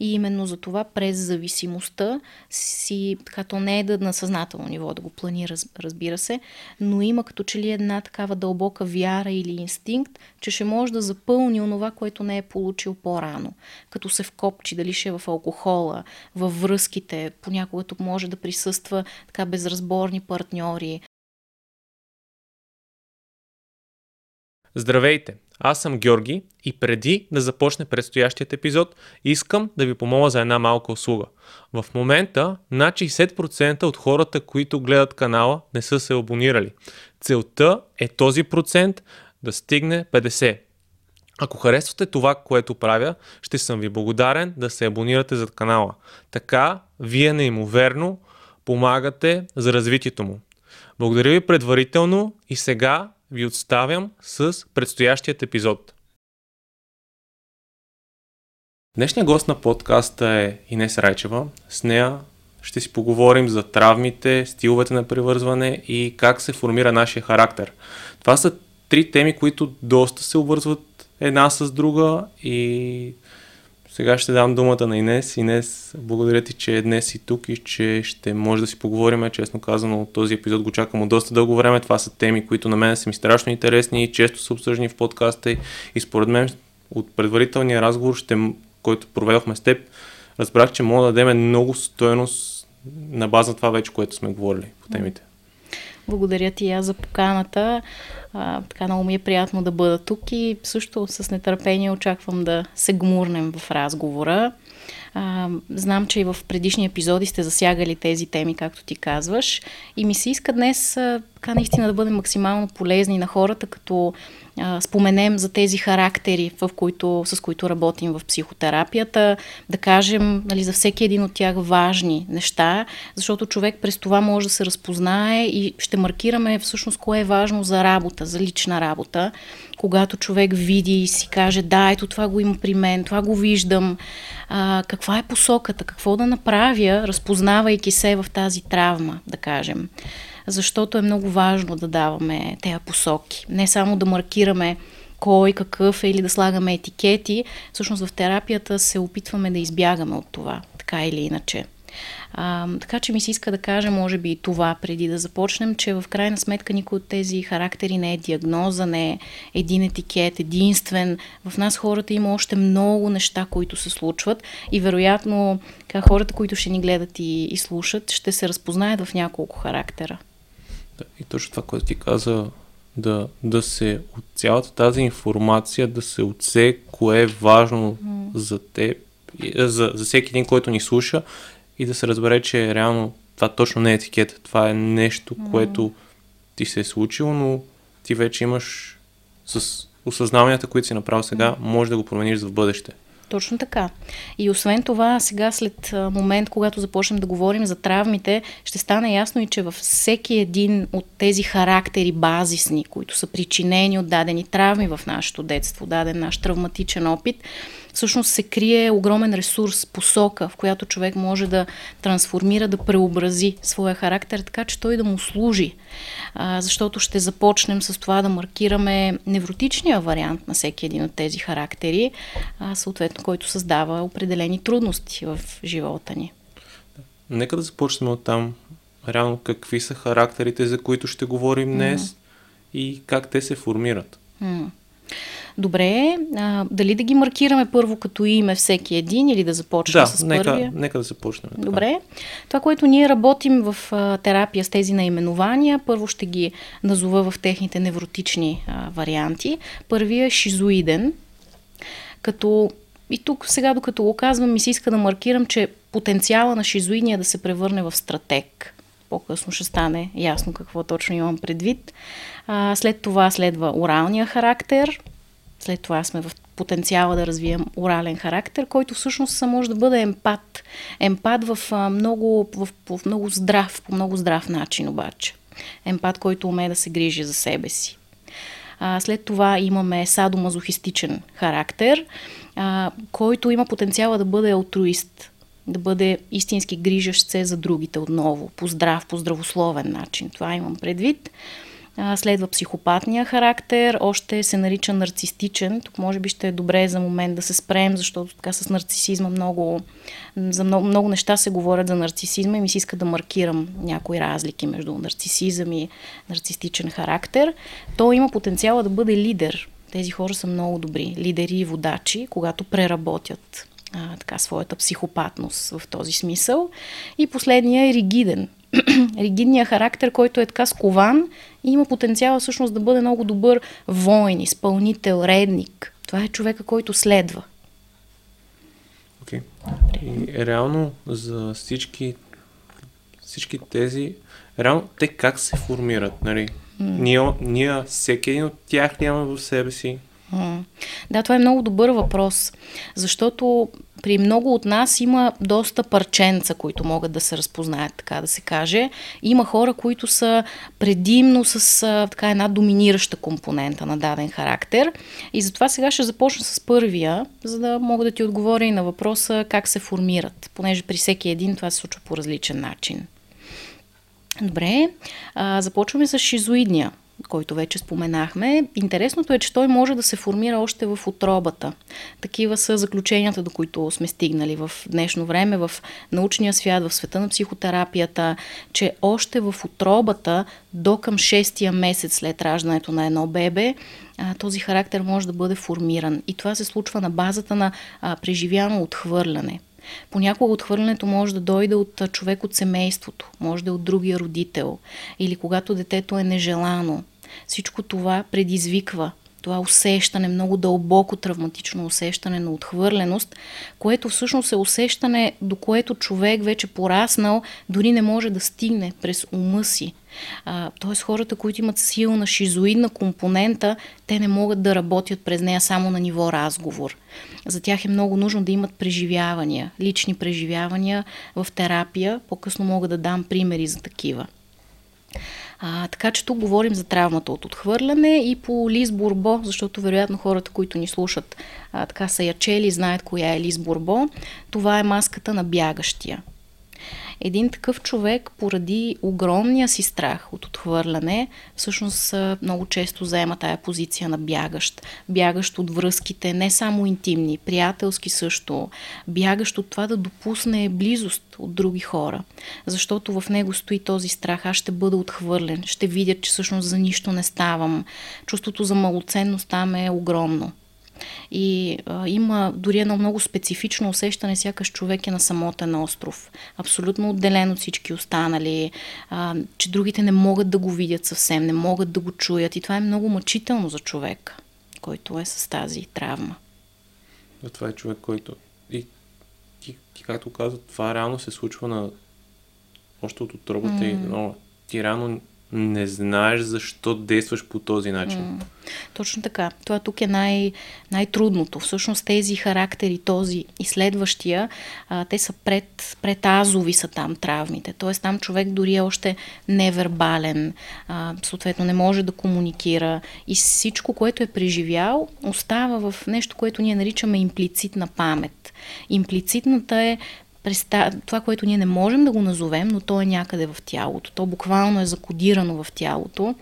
И именно за това през зависимостта си, така, то не е да на съзнателно ниво да го планира, разбира се, но има като че ли една такава дълбока вяра или инстинкт, че ще може да запълни онова, което не е получил по-рано. Като се вкопчи, дали ще е в алкохола, във връзките, понякога тук може да присъства така безразборни партньори. Здравейте! Аз съм Георги и преди да започне предстоящият епизод, искам да ви помоля за една малка услуга. В момента над 60% от хората, които гледат канала, не са се абонирали. Целта е този процент да стигне 50%. Ако харесвате това, което правя, ще съм ви благодарен да се абонирате за канала. Така вие неимоверно помагате за развитието му. Благодаря ви предварително и сега ви отставям с предстоящият епизод. Днешният гост на подкаста е Инес Райчева. С нея ще си поговорим за травмите, стиловете на привързване и как се формира нашия характер. Това са три теми, които доста се обвързват една с друга и сега ще дам думата на Инес. Инес, благодаря ти, че днес си тук и че ще може да си поговорим. Честно казано, този епизод го чакам от доста дълго време. Това са теми, които на мен са ми страшно интересни и често са обсъждани в подкаста. И според мен от предварителния разговор, който проведохме с теб, разбрах, че мога да дадем много стойност на база на това вече, което сме говорили по темите. Благодаря ти и аз за поканата. Така много ми е приятно да бъда тук и също с нетърпение очаквам да се гмурнем в разговора. Знам, че и в предишни епизоди сте засягали тези теми, както ти казваш, и ми се иска днес така наистина да бъдем максимално полезни на хората, като споменем за тези характери, с които работим в психотерапията, да кажем, нали, за всеки един от тях важни неща, защото човек през това може да се разпознае и ще маркираме всъщност кое е важно за работа, за лична работа, когато човек види и си каже, да, ето това го има при мен, това го виждам, каква е посоката, какво да направя, разпознавайки се в тази травма, да кажем. Защото е много важно да даваме тези посоки. Не само да маркираме кой, какъв е или да слагаме етикети. Всъщност в терапията се опитваме да избягаме от това, така или иначе. Така че ми се иска да кажа, може би и това преди да започнем, че в крайна сметка никой от тези характери не е диагноза, не е един етикет, единствен. В нас хората има още много неща, които се случват и вероятно хората, които ще ни гледат и слушат, ще се разпознаят в няколко характера. Да, и точно това, което ти каза, да се от цялата тази информация, да се отсее кое е важно за теб, за всеки един, който ни слуша, и да се разбере, че реално това точно не е етикет. Това е нещо, което ти се е случило, но ти вече имаш с осъзнаванията, които си направил сега, може да го промениш за в бъдеще. Точно така. И освен това, сега след момент, когато започнем да говорим за травмите, ще стане ясно и че във всеки един от тези характери базисни, които са причинени от дадени травми в нашето детство, даден наш травматичен опит, всъщност се крие огромен ресурс, посока, в която човек може да трансформира, да преобрази своя характер, така че той да му служи. Защото ще започнем с това да маркираме невротичния вариант на всеки един от тези характери, съответно, който създава определени трудности в живота ни. Нека да започнем от там. Реално какви са характерите, за които ще говорим днес и как те се формират? Добре, дали да ги маркираме първо като име всеки един или да започнем с първия? Да, нека да започнем. Добре. Това, което ние работим в терапия с тези наименования, първо ще ги назова в техните невротични варианти. Първият е шизоиден, като и тук сега, докато го казвам, ми се иска да маркирам, че потенциала на шизоидния да се превърне в стратег. По-късно ще стане ясно какво точно имам предвид. След това следва оралния характер. След това сме в потенциала да развием орален характер, който всъщност може да бъде емпат. Емпат по много здрав начин обаче. Емпат, който умее да се грижи за себе си. След това имаме садомазохистичен характер, който има потенциала да бъде алтруист, да бъде истински грижащ се за другите отново, по здравословен начин. Това имам предвид. Следва психопатния характер, още се нарича нарцистичен. Тук може би ще е добре за момент да се спрем, защото така с нарцисизма много неща се говорят за нарцисизма и ми се иска да маркирам някои разлики между нарцисизъм и нарцистичен характер. Той има потенциала да бъде лидер. Тези хора са много добри, лидери и водачи, когато преработят така своята психопатност в този смисъл. И последния е ригиден. Ригидният характер, който е така скован и има потенциала всъщност да бъде много добър воин, изпълнител, редник. Това е човека, който следва. Окей. И реално за всички тези, реално те как се формират, нали? Ние всеки един от тях няма в себе си. Да, това е много добър въпрос, защото при много от нас има доста парченца, които могат да се разпознаят, така да се каже. Има хора, които са предимно с така една доминираща компонента на даден характер. И затова сега ще започна с първия, за да мога да ти отговоря и на въпроса как се формират, понеже при всеки един това се случва по различен начин. Добре, започваме с шизоидния, който вече споменахме. Интересното е, че той може да се формира още в утробата. Такива са заключенията, до които сме стигнали в днешно време, в научния свят, в света на психотерапията, че още в утробата, до към 6-тия месец след раждането на едно бебе, този характер може да бъде формиран. И това се случва на базата на преживяно отхвърляне. Понякога отхвърлянето може да дойде от човек от семейството, може да е от другия родител или когато детето е нежелано. Всичко това предизвиква това усещане, много дълбоко травматично усещане на отхвърленост, което всъщност е усещане, до което човек вече пораснал, дори не може да стигне през ума си. Тоест хората, които имат силна шизоидна компонента, те не могат да работят през нея само на ниво разговор. За тях е много нужно да имат преживявания, лични преживявания в терапия. По-късно мога да дам примери за такива. Така че тук говорим за травмата от отхвърляне и по Лиз Бурбо, защото вероятно хората, които ни слушат, така са я чели, знаят коя е Лиз Бурбо. Това е маската на бягащия. Един такъв човек поради огромния си страх от отхвърляне, всъщност много често заема тая позиция на бягащ. Бягащ от връзките, не само интимни, приятелски също. Бягащ от това да допусне близост от други хора. Защото в него стои този страх. Аз ще бъда отхвърлен. Ще видя, че всъщност за нищо не ставам. Чувството за малоценност там е огромно. И има дори едно много специфично усещане, сякаш човек е на самотен остров, абсолютно отделен от всички останали, че другите не могат да го видят съвсем, не могат да го чуят и това е много мъчително за човек, който е с тази травма. Да, това е човек, който и както каза, това реално се случва на още от отръбата и но ти реално не знаеш защо действаш по този начин. Точно така. Това тук е най-трудното. Всъщност тези характери, този и следващия, те са предазови са там травмите. Тоест там човек дори е още невербален, съответно не може да комуникира и всичко, което е преживял, остава в нещо, което ние наричаме имплицитна памет. Имплицитната е това, което ние не можем да го назовем, но то е някъде в тялото. То буквално е закодирано в тялото.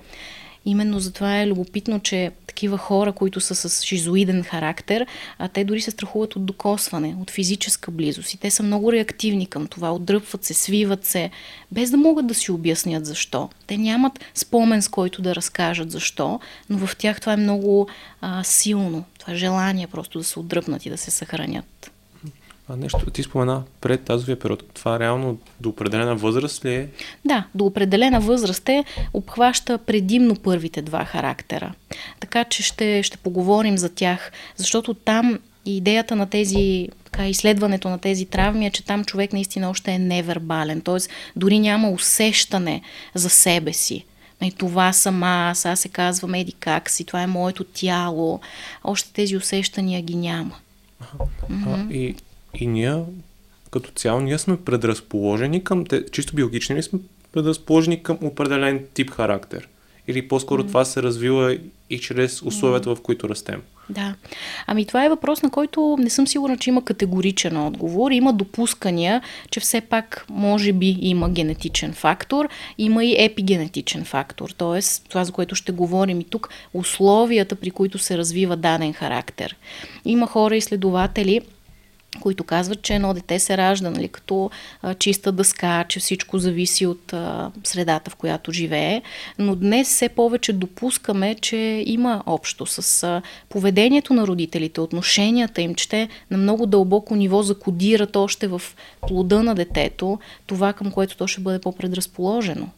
Именно затова е любопитно, че такива хора, които са с шизоиден характер, те дори се страхуват от докосване, от физическа близост. И те са много реактивни към това. Отдръпват се, свиват се, без да могат да си обяснят защо. Те нямат спомен, с който да разкажат защо, но в тях това е много силно. Това е желание просто да се отдръпнат и да се съхранят. Нещо ти спомена пред тазовия период. Това реално до определена възраст ли е? Да, до определена възраст обхваща предимно първите два характера. Така че ще поговорим за тях, защото там идеята на тези, така, изследването на тези травми е, че там човек наистина още е невербален, т.е. дори няма усещане за себе си. И това съм аз се казвам еди как си, това е моето тяло. Още тези усещания ги няма. И ние, като цяло, ние сме предразположени към, чисто биологично ли сме предразположени към определен тип характер? Или по-скоро това се развива и чрез условията, в които растем? Да. Ами това е въпрос, на който не съм сигурна, че има категоричен отговор. Има допускания, че все пак може би има генетичен фактор, има и епигенетичен фактор. Тоест, това, за което ще говорим и тук, условията, при които се развива даден характер. Има хора, изследователи, които казват, че едно дете се ражда, нали, като чиста дъска, че всичко зависи от средата, в която живее, но днес все повече допускаме, че има общо с поведението на родителите, отношенията им, че те на много дълбоко ниво закодират още в плода на детето това, към което то ще бъде по-предразположено.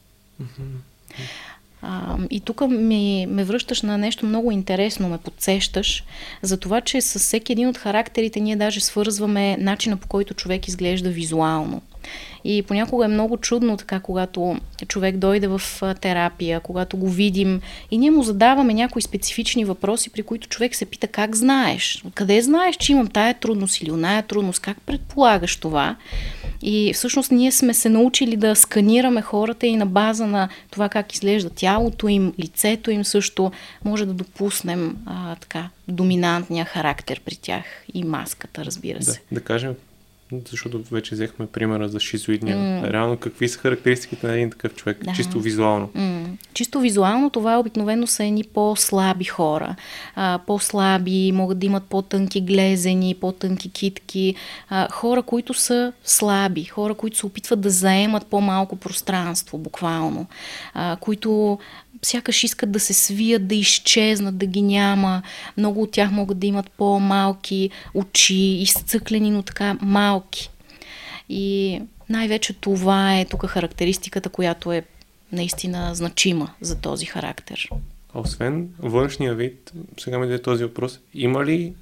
И тук ме връщаш на нещо много интересно, ме подсещаш за това, че с всеки един от характерите ние даже свързваме начина, по който човек изглежда визуално. И понякога е много чудно така, когато човек дойде в терапия, когато го видим и ние му задаваме някои специфични въпроси, при които човек се пита как знаеш, къде знаеш, че имам тая трудност или оная трудност, как предполагаш това. И всъщност ние сме се научили да сканираме хората и на база на това как изглежда тялото им, лицето им също може да допуснем така доминантния характер при тях и маската, разбира се. Да кажем, защото вече взехме примера за шизоидния. Реално какви са характеристиките на един такъв човек, чисто визуално? Чисто визуално това обикновено са едни по-слаби хора. По-слаби, могат да имат по-тънки глезени, по-тънки китки. Хора, които са слаби, хора, които се опитват да заемат по-малко пространство, буквално. Които сякаш искат да се свият, да изчезнат, да ги няма. Много от тях могат да имат по-малки очи, изцъклени, но така малки. И най-вече това е тук характеристиката, която е наистина значима за този характер. Освен външния вид, сега ме даде този въпрос, има ли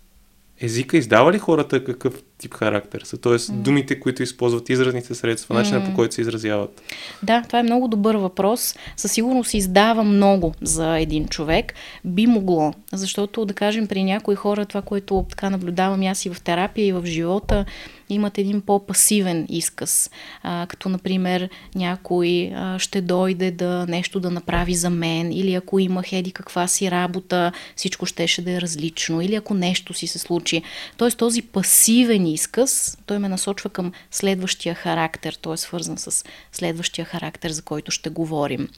езика, издава ли хората какъв тип характер са? Тоест думите, които използват, изразните средства, начина по който се изразяват. Да, това е много добър въпрос. Със сигурност издава много за един човек. Би могло, защото да кажем при някои хора, това, което така наблюдавам аз и в терапия, и в живота, имат един по-пасивен изказ. Като например някой ще дойде да нещо да направи за мен, или ако имах еди каква си работа, всичко щеше да е различно, или ако нещо си се случи. Тоест този пасивен изказ, той ме насочва към следващия характер, той е свързан с следващия характер, за който ще говорим.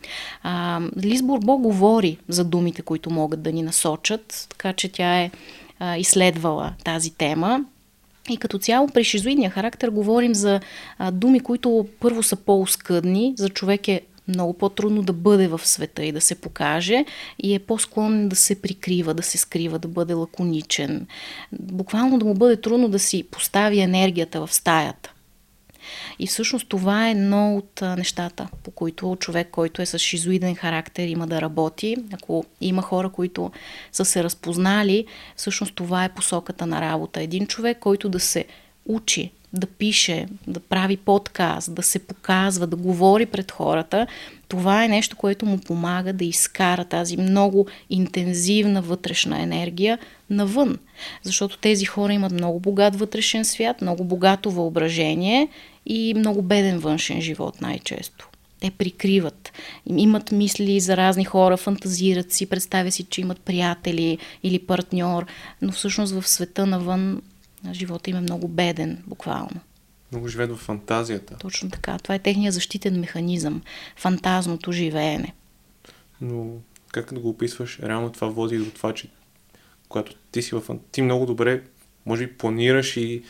Лиз Бурбо говори за думите, които могат да ни насочат, така че тя е изследвала тази тема. И като цяло при шизоидния характер говорим за думи, които първо са по-оскъдни, за човек е много по-трудно да бъде в света и да се покаже и е по-склонен да се прикрива, да се скрива, да бъде лаконичен. Буквално да му бъде трудно да си постави енергията в стаята. И всъщност това е едно от нещата, по които човек, който е с шизоиден характер, има да работи. Ако има хора, които са се разпознали, всъщност това е посоката на работа. Един човек, който да се учи, да пише, да прави подкаст, да се показва, да говори пред хората, това е нещо, което му помага да изкара тази много интензивна вътрешна енергия навън. Защото тези хора имат много богат вътрешен свят, много богато въображение и много беден външен живот най-често. Те прикриват, имат мисли за разни хора, фантазират си, представя си, че имат приятели или партньор, но всъщност в света навън живота им е много беден, буквално. Много живеят в фантазията. Точно така. Това е техният защитен механизъм. Фантазното живеене. Но как да го описваш, реално това води до това, че когато ти си във фантазия, ти много добре, може би, планираш и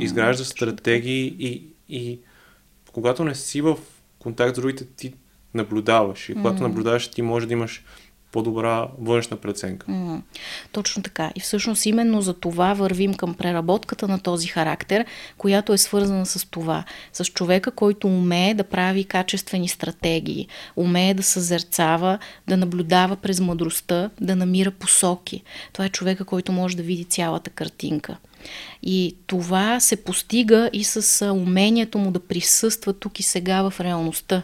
изграждаш стратегии и когато не си в контакт с другите, ти наблюдаваш. И когато наблюдаваш, ти може да имаш по-добра външна преценка. Точно така. И всъщност именно за това вървим към преработката на този характер, която е свързана с това. С човека, който умее да прави качествени стратегии, умее да съзерцава, да наблюдава през мъдростта, да намира посоки. Това е човека, който може да види цялата картинка. И това се постига и с умението му да присъства тук и сега в реалността.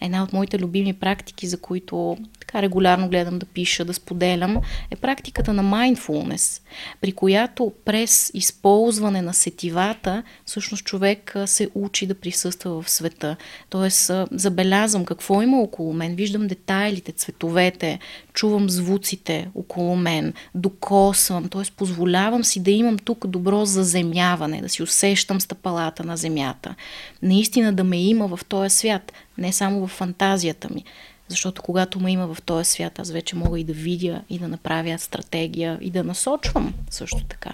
Една от моите любими практики, за които така регулярно гледам да пиша, да споделям, е практиката на mindfulness, при която през използване на сетивата всъщност човек се учи да присъства в света. Тоест забелязвам какво има около мен, виждам детайлите, цветовете, чувам звуците около мен, докосвам, т.е. позволявам си да имам тук добро заземяване, да си усещам стъпалата на земята. Наистина да ме има в този свят, не само в фантазията ми. Защото когато ме има в този свят, аз вече мога и да видя, и да направя стратегия, и да насочвам също така.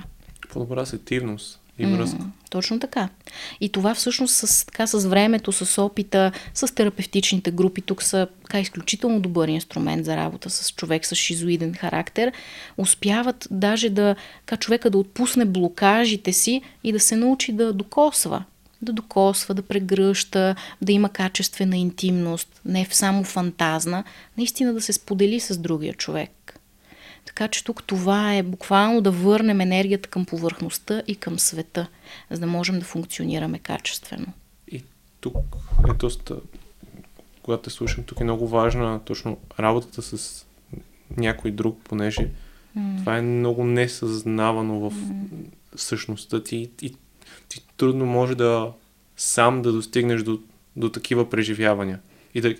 По-добра сетивност и връзка. Точно така. И това всъщност с времето, с опита, с терапевтичните групи, тук са изключително добър инструмент за работа с човек с шизоиден характер. Успяват даже човека да отпусне блокажите си и да се научи да докосва. Да докосва, да прегръща, да има качествена интимност, не само фантазна, наистина да се сподели с другия човек. Така че тук това е буквално да върнем енергията към повърхността и към света, за да можем да функционираме качествено. И тук е доста, когато те слушам, тук е много важна точно работата с някой друг, понеже това е много несъзнавано в същността ти и ти трудно може сам да достигнеш до такива преживявания и да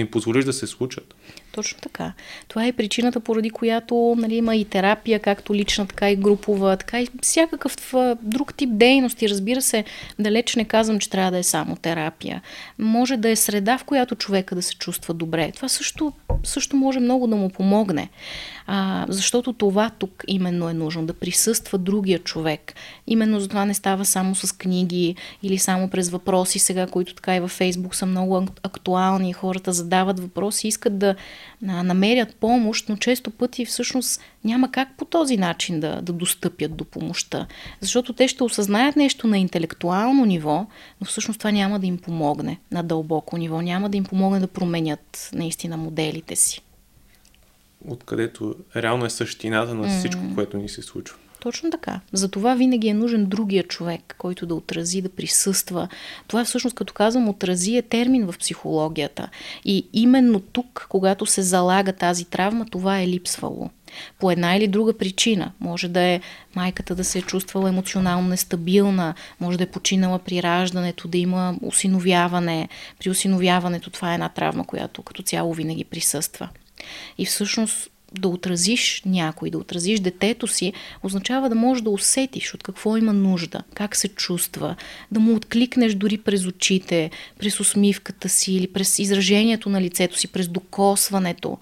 им позволиш да се случат. Точно така. Това е причината, поради която има и терапия, както лична, така и групова, така и всякакъв друг тип дейности. Разбира се, далеч не казвам, че трябва да е само терапия. Може да е среда, в която човека да се чувства добре. Това също може много да му помогне. Защото това тук именно е нужно, да присъства другия човек. Именно за това не става само с книги или само през въпроси сега, които така и във Фейсбук са много актуални. Хората задават въпроси, искат да намерят помощ, но често пъти всъщност няма как по този начин да достъпят до помощта. Защото те ще осъзнаят нещо на интелектуално ниво, но всъщност това няма да им помогне на дълбоко ниво, няма да им помогне да променят наистина моделите си. Откъдето реално е същината на всичко, което ни се случва. Точно така. Затова винаги е нужен другия човек, който да отрази, да присъства. Това всъщност, като казвам, отрази е термин в психологията. И именно тук, когато се залага тази травма, това е липсвало. По една или друга причина. Може да е майката да се е чувствала емоционално нестабилна, може да е починала при раждането, да има осиновяване. При осиновяването това е една травма, която като цяло винаги присъства. И всъщност да отразиш някой, да отразиш детето си, означава да можеш да усетиш от какво има нужда, как се чувства, да му откликнеш дори през очите, през усмивката си или през изражението на лицето си, през докосването.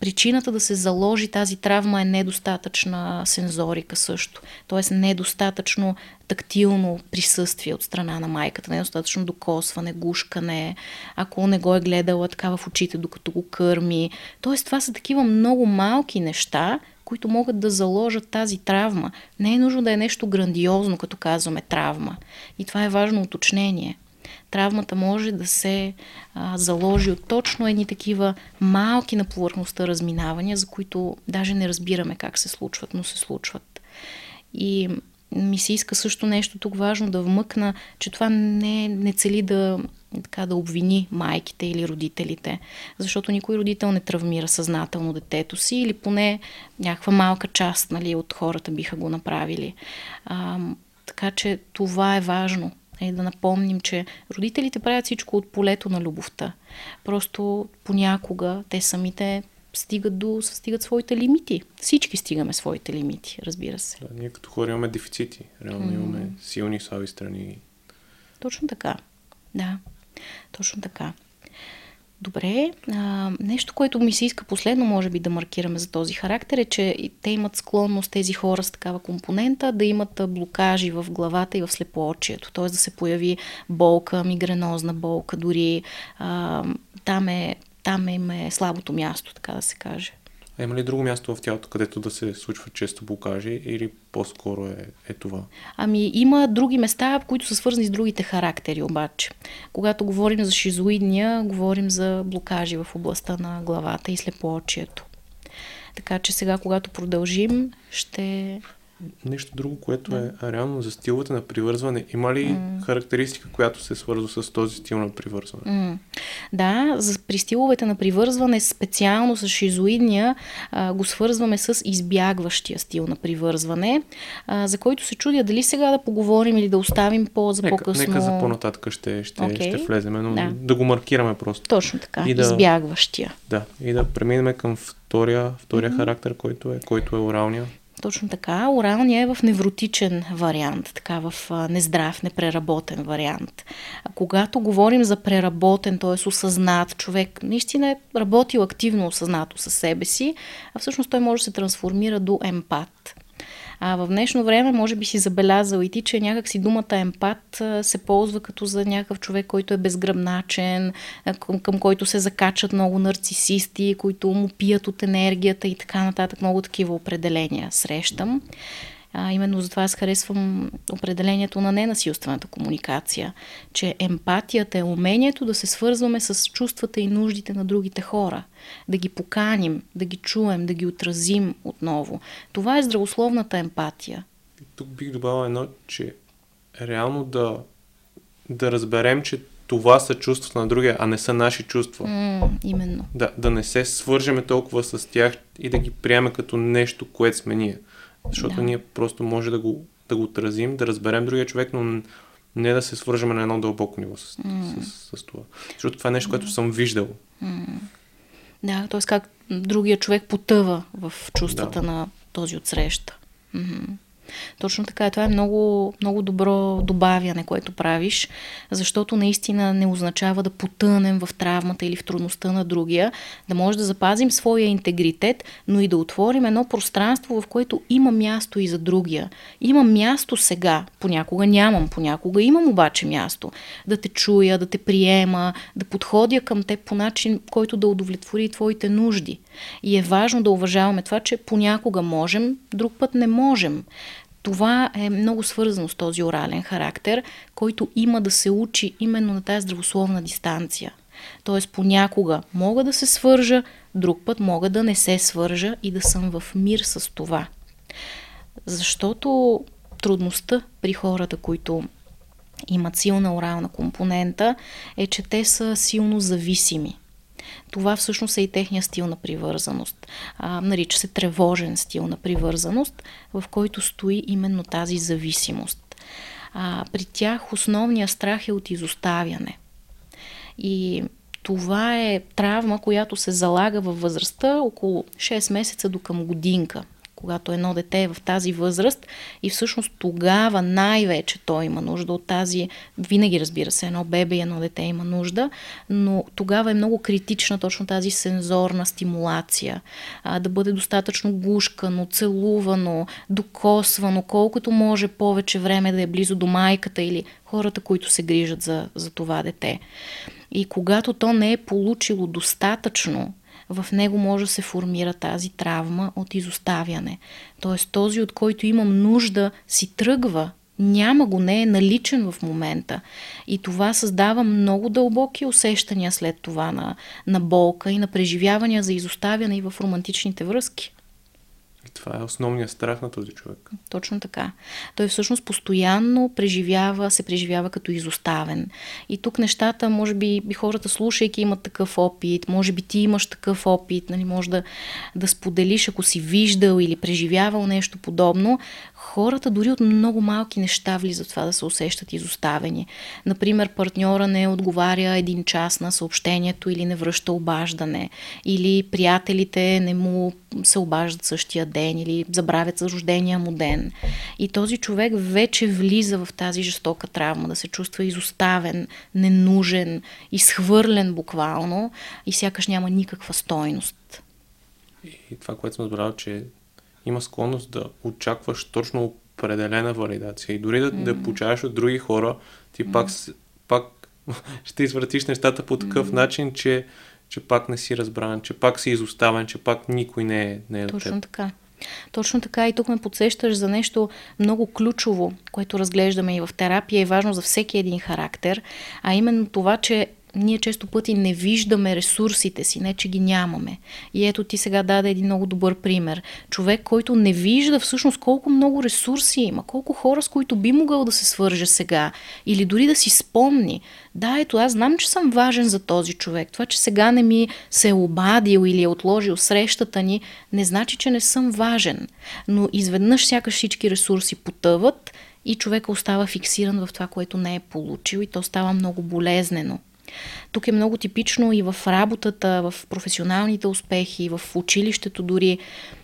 Причината да се заложи тази травма е недостатъчна сензорика също, т.е. недостатъчно тактилно присъствие от страна на майката, недостатъчно докосване, гушкане, ако не го е гледала така в очите, докато го кърми. Т.е. това са такива много малки неща, които могат да заложат тази травма. Не е нужно да е нещо грандиозно, като казваме травма. И това е важно уточнение. Травмата може да се заложи от точно едни такива малки на повърхността разминавания, за които даже не разбираме как се случват, но се случват. И ми се иска също нещо тук важно да вмъкна, че това не цели да обвини майките или родителите, защото никой родител не травмира съзнателно детето си или поне някаква малка част от хората биха го направили. Така че това е важно. И да напомним, че родителите правят всичко от полето на любовта. Просто понякога те самите стигат своите лимити. Всички стигаме своите лимити, разбира се. Да, ние като хора имаме дефицити. Реално имаме силни и слаби страни. Точно така. Да, точно така. Добре, нещо, което ми се иска последно, може би да маркираме за този характер, е, че те имат склонност, тези хора с такава компонента, да имат блокажи в главата и в слепоочието, т.е. да се появи болка, мигренозна болка, дори там е слабото място, така да се каже. А има ли друго място в тялото, където да се случва често блокажи или по-скоро е това? Има други места, които са свързани с другите характери обаче. Когато говорим за шизоидния, говорим за блокажи в областта на главата и слепоочието. Така че сега, когато продължим, ще Нещо друго, което е реално за стиловете на привързване. Има ли характеристика, която се свързва с този стил на привързване? Да, при стиловете на привързване, специално с шизоидния, го свързваме с избягващия стил на привързване, за който се чудя дали сега да поговорим или да оставим за по-късно. Нека за по-нататък ще влезем, но да го маркираме просто. Точно така, избягващия. Да, и да преминем към втория характер, който е оралния. Точно така. Оралният е в невротичен вариант, така в нездрав, непреработен вариант. А когато говорим за преработен, т.е. осъзнат човек, наистина е работил активно осъзнато със себе си, а всъщност той може да се трансформира до емпат. А в днешно време може би си забелязал и ти, че някак си думата емпат се ползва като за някакъв човек, който е безгръбначен, към който се закачат много нарцисисти, които му пият от енергията и така нататък. Много такива определения срещам. Именно затова аз харесвам определението на ненасилствената комуникация, че емпатията е умението да се свързваме с чувствата и нуждите на другите хора, да ги поканим, да ги чуем, да ги отразим отново. Това е здравословната емпатия. Тук бих добавила едно, че реално да разберем, че това са чувствата на другия, а не са наши чувства. Именно. Да не се свържеме толкова с тях и да ги приеме като нещо, което сме ние. Защото ние просто може да го отразим, да разберем другия човек, но не да се свържаме на едно дълбоко ниво с това. Защото това е нещо, което съм виждал. Да, т.е. как другия човек потъва в чувствата на този отсреща. Точно така. Това е много, много добро добавяне, което правиш, защото наистина не означава да потънем в травмата или в трудността на другия, да може да запазим своя интегритет, но и да отворим едно пространство, в което има място и за другия. Има място сега, понякога нямам, понякога имам обаче място. Да те чуя, да те приема, да подходя към теб по начин, който да удовлетвори твоите нужди. И е важно да уважаваме това, че понякога можем, друг път не можем. Това е много свързано с този орален характер, който има да се учи именно на тази здравословна дистанция. Тоест понякога мога да се свържа, друг път мога да не се свържа и да съм в мир с това. Защото трудността при хората, които имат силна орална компонента, е, че те са силно зависими. Това всъщност е и техния стил на привързаност. Нарича се тревожен стил на привързаност, в който стои именно тази зависимост. При тях основният страх е от изоставяне. И това е травма, която се залага във възрастта около 6 месеца до към годинка, когато едно дете е в тази възраст и всъщност тогава най-вече той има нужда от тази, винаги разбира се, едно бебе и едно дете има нужда, но тогава е много критична точно тази сензорна стимулация, да бъде достатъчно гушкано, целувано, докосвано, колкото може повече време да е близо до майката или хората, които се грижат за това дете. И когато то не е получило достатъчно, в него може да се формира тази травма от изоставяне. Тоест този, от който имам нужда, си тръгва, няма го, не е наличен в момента. И това създава много дълбоки усещания след това на болка и на преживявания за изоставяне и в романтичните връзки. И това е основният страх на този човек. Точно така. Той всъщност постоянно се преживява като изоставен. И тук нещата, може би хората слушайки имат такъв опит, може би ти имаш такъв опит, нали, може да споделиш, ако си виждал или преживявал нещо подобно. Хората дори от много малки неща влизат това да се усещат изоставени. Например, партньора не отговаря един час на съобщението или не връща обаждане, или приятелите не му се обаждат същия ден или забравят за рождения му ден. И този човек вече влиза в тази жестока травма, да се чувства изоставен, ненужен, изхвърлен буквално и сякаш няма никаква стойност. И това, което съм разбрал, че има склонност да очакваш точно определена валидация и дори да получаваш от други хора, ти пак ще извратиш нещата по такъв начин, че пак не си разбран, че пак си изоставен, че пак никой не е от теб. Точно така. Точно така и тук ме подсещаш за нещо много ключово, което разглеждаме и в терапия, е важно за всеки един характер, а именно това, че ние често пъти не виждаме ресурсите си, не че ги нямаме. И ето ти сега даде един много добър пример. Човек, който не вижда всъщност колко много ресурси има, колко хора, с които би могъл да се свърже сега или дори да си спомни. Да, ето аз знам, че съм важен за този човек. Това, че сега не ми се е обадил или е отложил срещата ни, не значи, че не съм важен. Но изведнъж сякаш всички ресурси потъват и човека остава фиксиран в това, което не е получил, и то става много болезнено. Тук е много типично и в работата, в професионалните успехи, в училището дори.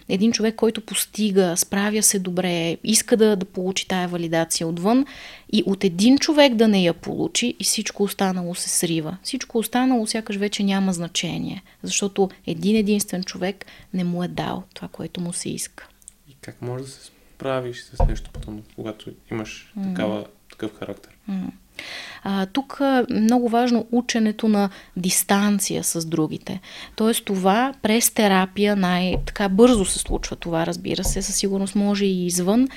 Един човек, който постига, справя се добре, иска да получи тая валидация отвън и от един човек да не я получи и всичко останало се срива. Всичко останало сякаш вече няма значение, защото един единствен човек не му е дал това, което му се иска. И как може да се правиш с нещо потом, когато имаш такъв характер? Тук много важно ученето на дистанция с другите. Тоест това през терапия най-така бързо се случва това, разбира се, със сигурност може и извън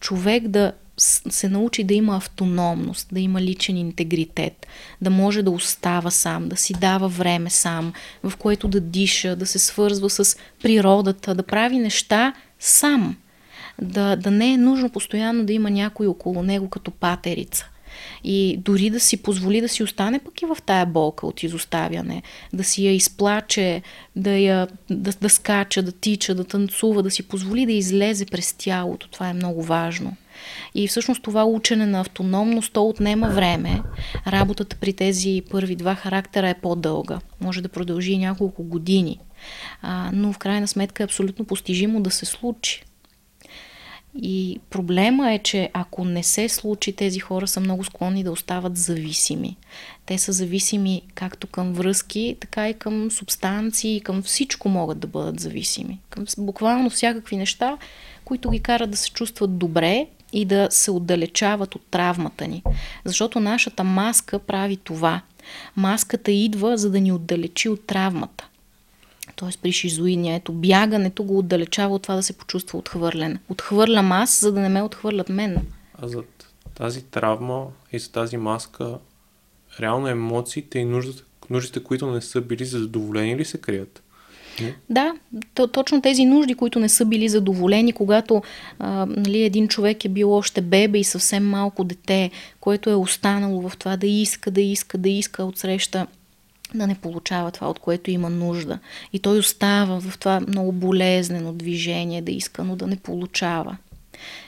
човек да се научи да има автономност, да има личен интегритет, да може да остава сам, да си дава време сам, в което да диша, да се свързва с природата, да прави неща сам. Да не е нужно постоянно да има някой около него като патерица. И дори да си позволи да си остане пък и в тая болка от изоставяне, да си я изплаче, да скача, да тича, да танцува, да си позволи да излезе през тялото. Това е много важно. И всъщност това учене на автономност, то отнема време. Работата при тези първи два характера е по-дълга. Може да продължи няколко години. Но в крайна сметка е абсолютно постижимо да се случи. И проблема е, че ако не се случи, тези хора са много склонни да остават зависими. Те са зависими както към връзки, така и към субстанции, към всичко могат да бъдат зависими. Към буквално всякакви неща, които ги карат да се чувстват добре и да се отдалечават от травмата ни. Защото нашата маска прави това. Маската идва, за да ни отдалечи от травмата. Т.е. при шизоидния, ето бягането го отдалечава от това да се почувства отхвърлен. Отхвърлям аз, за да не ме отхвърлят мен. А за тази травма и за тази маска, реално емоциите и нуждите, които не са били задоволени ли се крият? Да, точно тези нужди, които не са били задоволени, когато един човек е бил още бебе и съвсем малко дете, което е останало в това да иска отсреща, да не получава това, от което има нужда. И той остава в това много болезнено движение, да иска, но да не получава.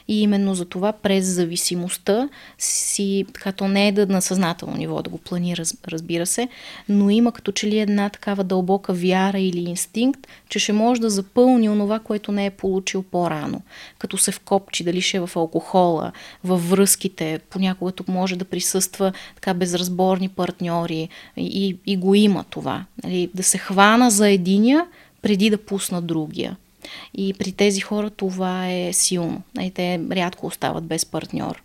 И именно за това през зависимостта си, като не е да на съзнателно ниво да го планира, разбира се, но има като че ли една такава дълбока вяра или инстинкт, че ще може да запълни онова, което не е получил по-рано. Като се вкопчи, дали ще е в алкохола, във връзките, понякога тук може да присъства така безразборни партньори и го има това. Нали? Да се хвана за единия, преди да пусна другия. И при тези хора това е силно. И те рядко остават без партньор.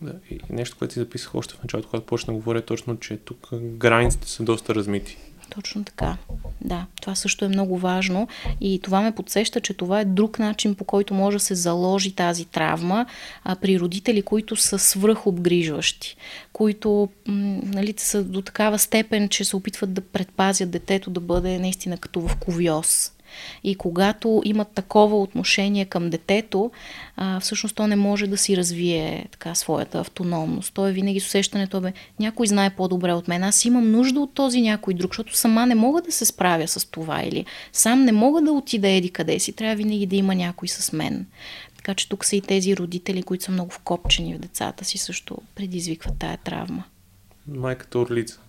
Да, и нещо, което си записах още в началото, когато почна да говоря, точно, че тук границите са доста размити. Точно така. Да, това също е много важно и това ме подсеща, че това е друг начин, по който може да се заложи тази травма при родители, които са свръхобгрижващи, които са до такава степен, че се опитват да предпазят детето да бъде наистина като в кувьоз. И когато имат такова отношение към детето, всъщност то не може да си развие така своята автономност. Той винаги с усещането, някой знае по-добре от мен, аз имам нужда от този някой друг, защото сама не мога да се справя с това или сам не мога да отида еди къде си, трябва винаги да има някой с мен. Така че тук са и тези родители, които са много вкопчени в децата си, също предизвикват тая травма. Майката орлица.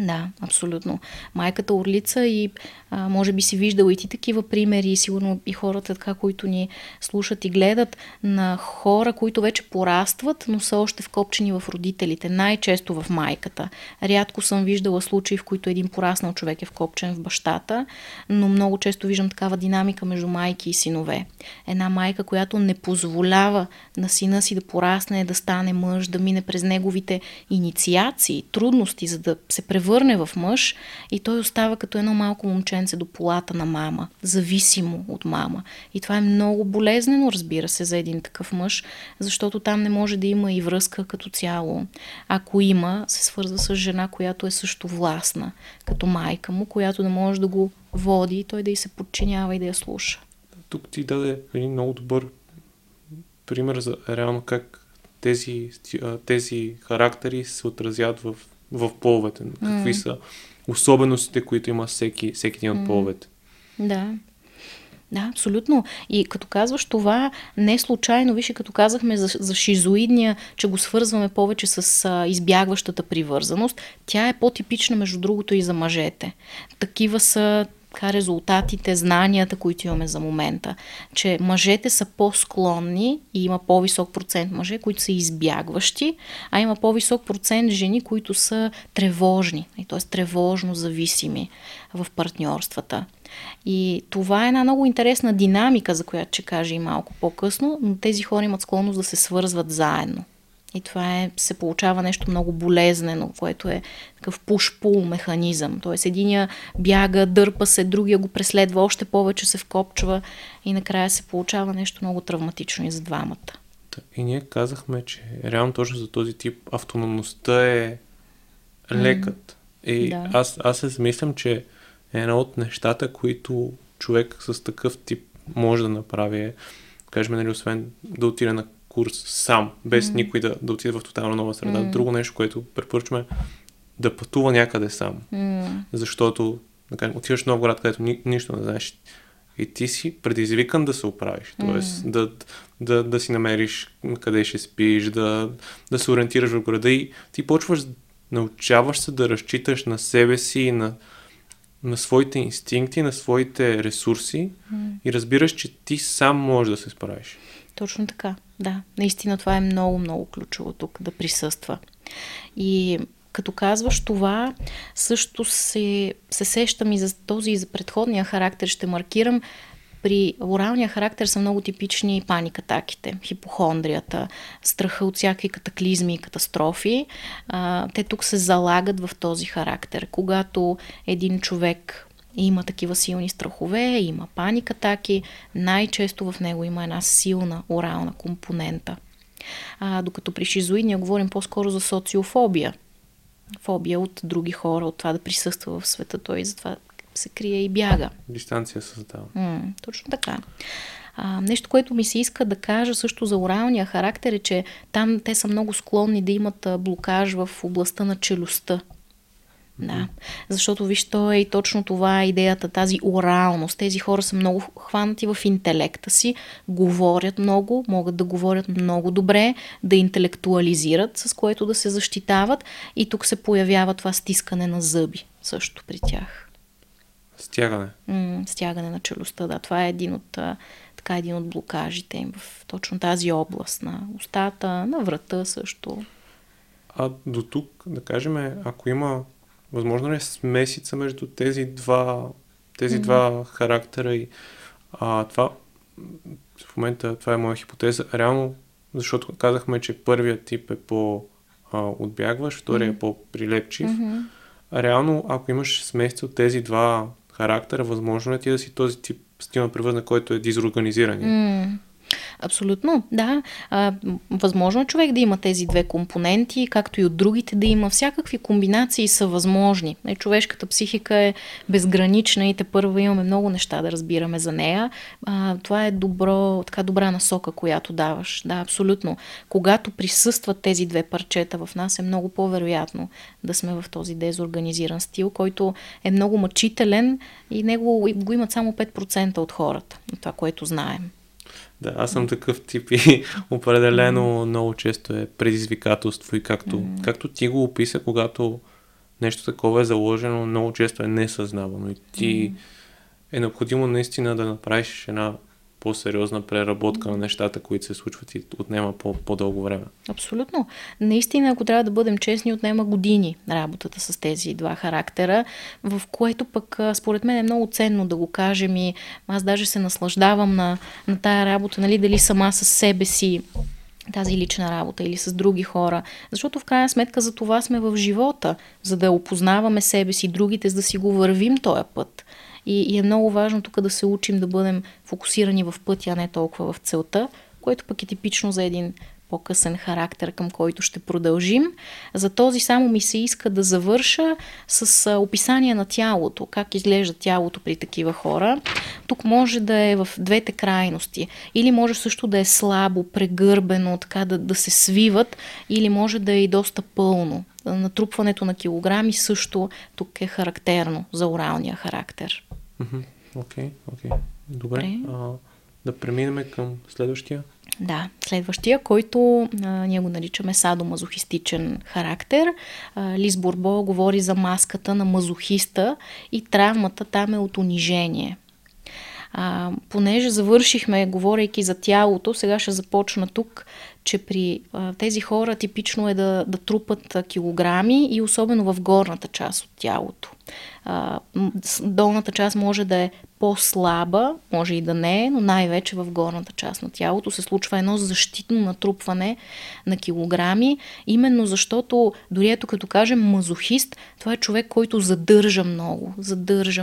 Да, абсолютно. Майката орлица и може би си виждала и ти такива примери, сигурно и хората така, които ни слушат и гледат, на хора, които вече порастват, но са още вкопчени в родителите, най-често в майката. Рядко съм виждала случаи, в които един пораснал човек е вкопчен в бащата, но много често виждам такава динамика между майки и синове. Една майка, която не позволява на сина си да порасне, да стане мъж, да мине през неговите инициации, трудности, за да се превърне превърне в мъж и той остава като едно малко момченце до полата на мама, зависимо от мама. И това е много болезнено, разбира се, за един такъв мъж, защото там не може да има и връзка като цяло. Ако има, се свързва с жена, която е също властна, като майка му, която да може да го води и той да й се подчинява и да я слуша. Тук ти даде един много добър пример за реално как тези характери се отразят в половете. Какви са особеностите, които има всеки един от половете. Да. Да, абсолютно. И като казваш това, не случайно, виж, като казахме за шизоидния, че го свързваме повече с избягващата привързаност, тя е по-типична, между другото, и за мъжете. Такива са резултатите, знанията, които имаме за момента, че мъжете са по-склонни и има по-висок процент мъже, които са избягващи, а има по-висок процент жени, които са тревожни, т.е. тревожно зависими в партньорствата. И това е една много интересна динамика, за която ще кажа и малко по-късно, но тези хора имат склонност да се свързват заедно. И това се получава нещо много болезнено, което е такъв пуш-пул механизъм. Тоест единия бяга, дърпа се, другия го преследва, още повече се вкопчва и накрая се получава нещо много травматично и за двамата. И ние казахме, че реално точно за този тип автономността е лекът. И да. Аз се замислям, че едно от нещата, които човек с такъв тип може да направи е, кажем, нали, освен да отиде на курс сам, без никой да отиде в тотално нова среда. Друго нещо, което препоръчваме, да пътува някъде сам. Защото, да кажем, отиваш в нов град, където нищо не знаеш и ти си предизвикан да се оправиш. Тоест, да си намериш къде ще спиш, да се ориентираш в града и ти почваш, научаваш се да разчиташ на себе си и на своите инстинкти, на своите ресурси и разбираш, че ти сам можеш да се справиш. Точно така, да. Наистина това е много ключово тук, да присъства. И като казваш това, също се сещам и за този и за предходния характер, ще маркирам. При оралния характер са много типични паникатаките, хипохондрията, страха от всякакви катаклизми и катастрофи. Те тук се залагат в този характер. Когато един човек има такива силни страхове, има паникатаки, най-често в него има една силна орална компонента. Докато при шизоидния говорим по-скоро за социофобия. Фобия от други хора, от това да присъства в света, той затова се крие и бяга. Дистанция създава. Точно така. Нещо, което ми се иска да кажа също за оралния характер е, че там те са много склонни да имат блокаж в областта на челюстта. Да, защото виж, то е и точно това е идеята, тази оралност. Тези хора са много хванати в интелекта си, говорят много, могат да говорят много добре, да интелектуализират, с което да се защитават и тук се появява това стискане на зъби също при тях. Стягане. Стягане на челюстта, да. Това е един от блокажите им в точно тази област на устата, на врата също. А до тук, да кажем, ако има възможно ли е смесица между тези два характера и това в момента това е моя хипотеза. Реално, защото казахме, че първият тип е по-отбягваш, вторият е по-прилепчив. Реално, ако имаш смесица от тези два характера, възможно ли е ти да си този тип стил на привързане, който е дезорганизиран? Абсолютно, да. Възможно е човек да има тези две компоненти, както и от другите да има. Всякакви комбинации са възможни. Човешката психика е безгранична и тепърва имаме много неща да разбираме за нея. Това е добра насока, която даваш. Да, абсолютно. Когато присъстват тези две парчета в нас, е много по-вероятно да сме в този дезорганизиран стил, който е много мъчителен и него го имат само 5% от хората. Това, което знаем. Да, аз съм такъв тип и определено много често е предизвикателство и както ти го описа, когато нещо такова е заложено, много често е несъзнавано и ти е необходимо наистина да направиш една по-сериозна преработка на нещата, които се случват и отнема по-дълго време. Абсолютно. Наистина, ако трябва да бъдем честни, отнема години работата с тези два характера, в което пък според мен е много ценно да го кажем и аз даже се наслаждавам на тая работа, нали, дали сама със себе си тази лична работа или с други хора. Защото в крайна сметка за това сме в живота, за да опознаваме себе си, другите, за да си го вървим този път. И е много важно тук да се учим да бъдем фокусирани в пътя, а не толкова в целта, което пък е типично за един по-късен характер, към който ще продължим. За този само ми се иска да завърша с описание на тялото, как изглежда тялото при такива хора. Тук може да е в двете крайности. Или може също да е слабо, прегърбено, така да се свиват, или може да е и доста пълно. Натрупването на килограми също тук е характерно за оралния характер. Окей. Добре. Да преминем към следващия. Да, следващия, който ние го наричаме садомазохистичен характер. Лиз Бурбо говори за маската на мазохиста и травмата там е от унижение. Понеже завършихме, говорейки за тялото, сега ще започна тук, че при тези хора типично е да трупат килограми и особено в горната част от тялото. Долната част може да е по-слаба, може и да не е, но най-вече в горната част на тялото се случва едно защитно натрупване на килограми, именно защото дори ето като кажем мазохист, това е човек, който задържа много,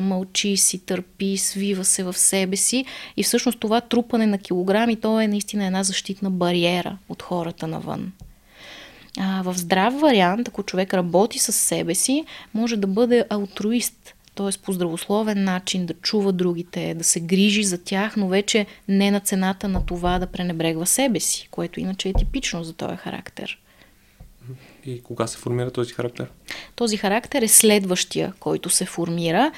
мълчи си, търпи, свива се в себе си и всъщност това трупане на килограми, то е наистина една защитна бариера от хората навън. В здрав вариант, ако човек работи със себе си, може да бъде алтруист, т.е. по здравословен начин да чува другите, да се грижи за тях, но вече не на цената на това да пренебрегва себе си, което иначе е типично за този характер. И кога се формира този характер? Този характер е следващия, който се формира.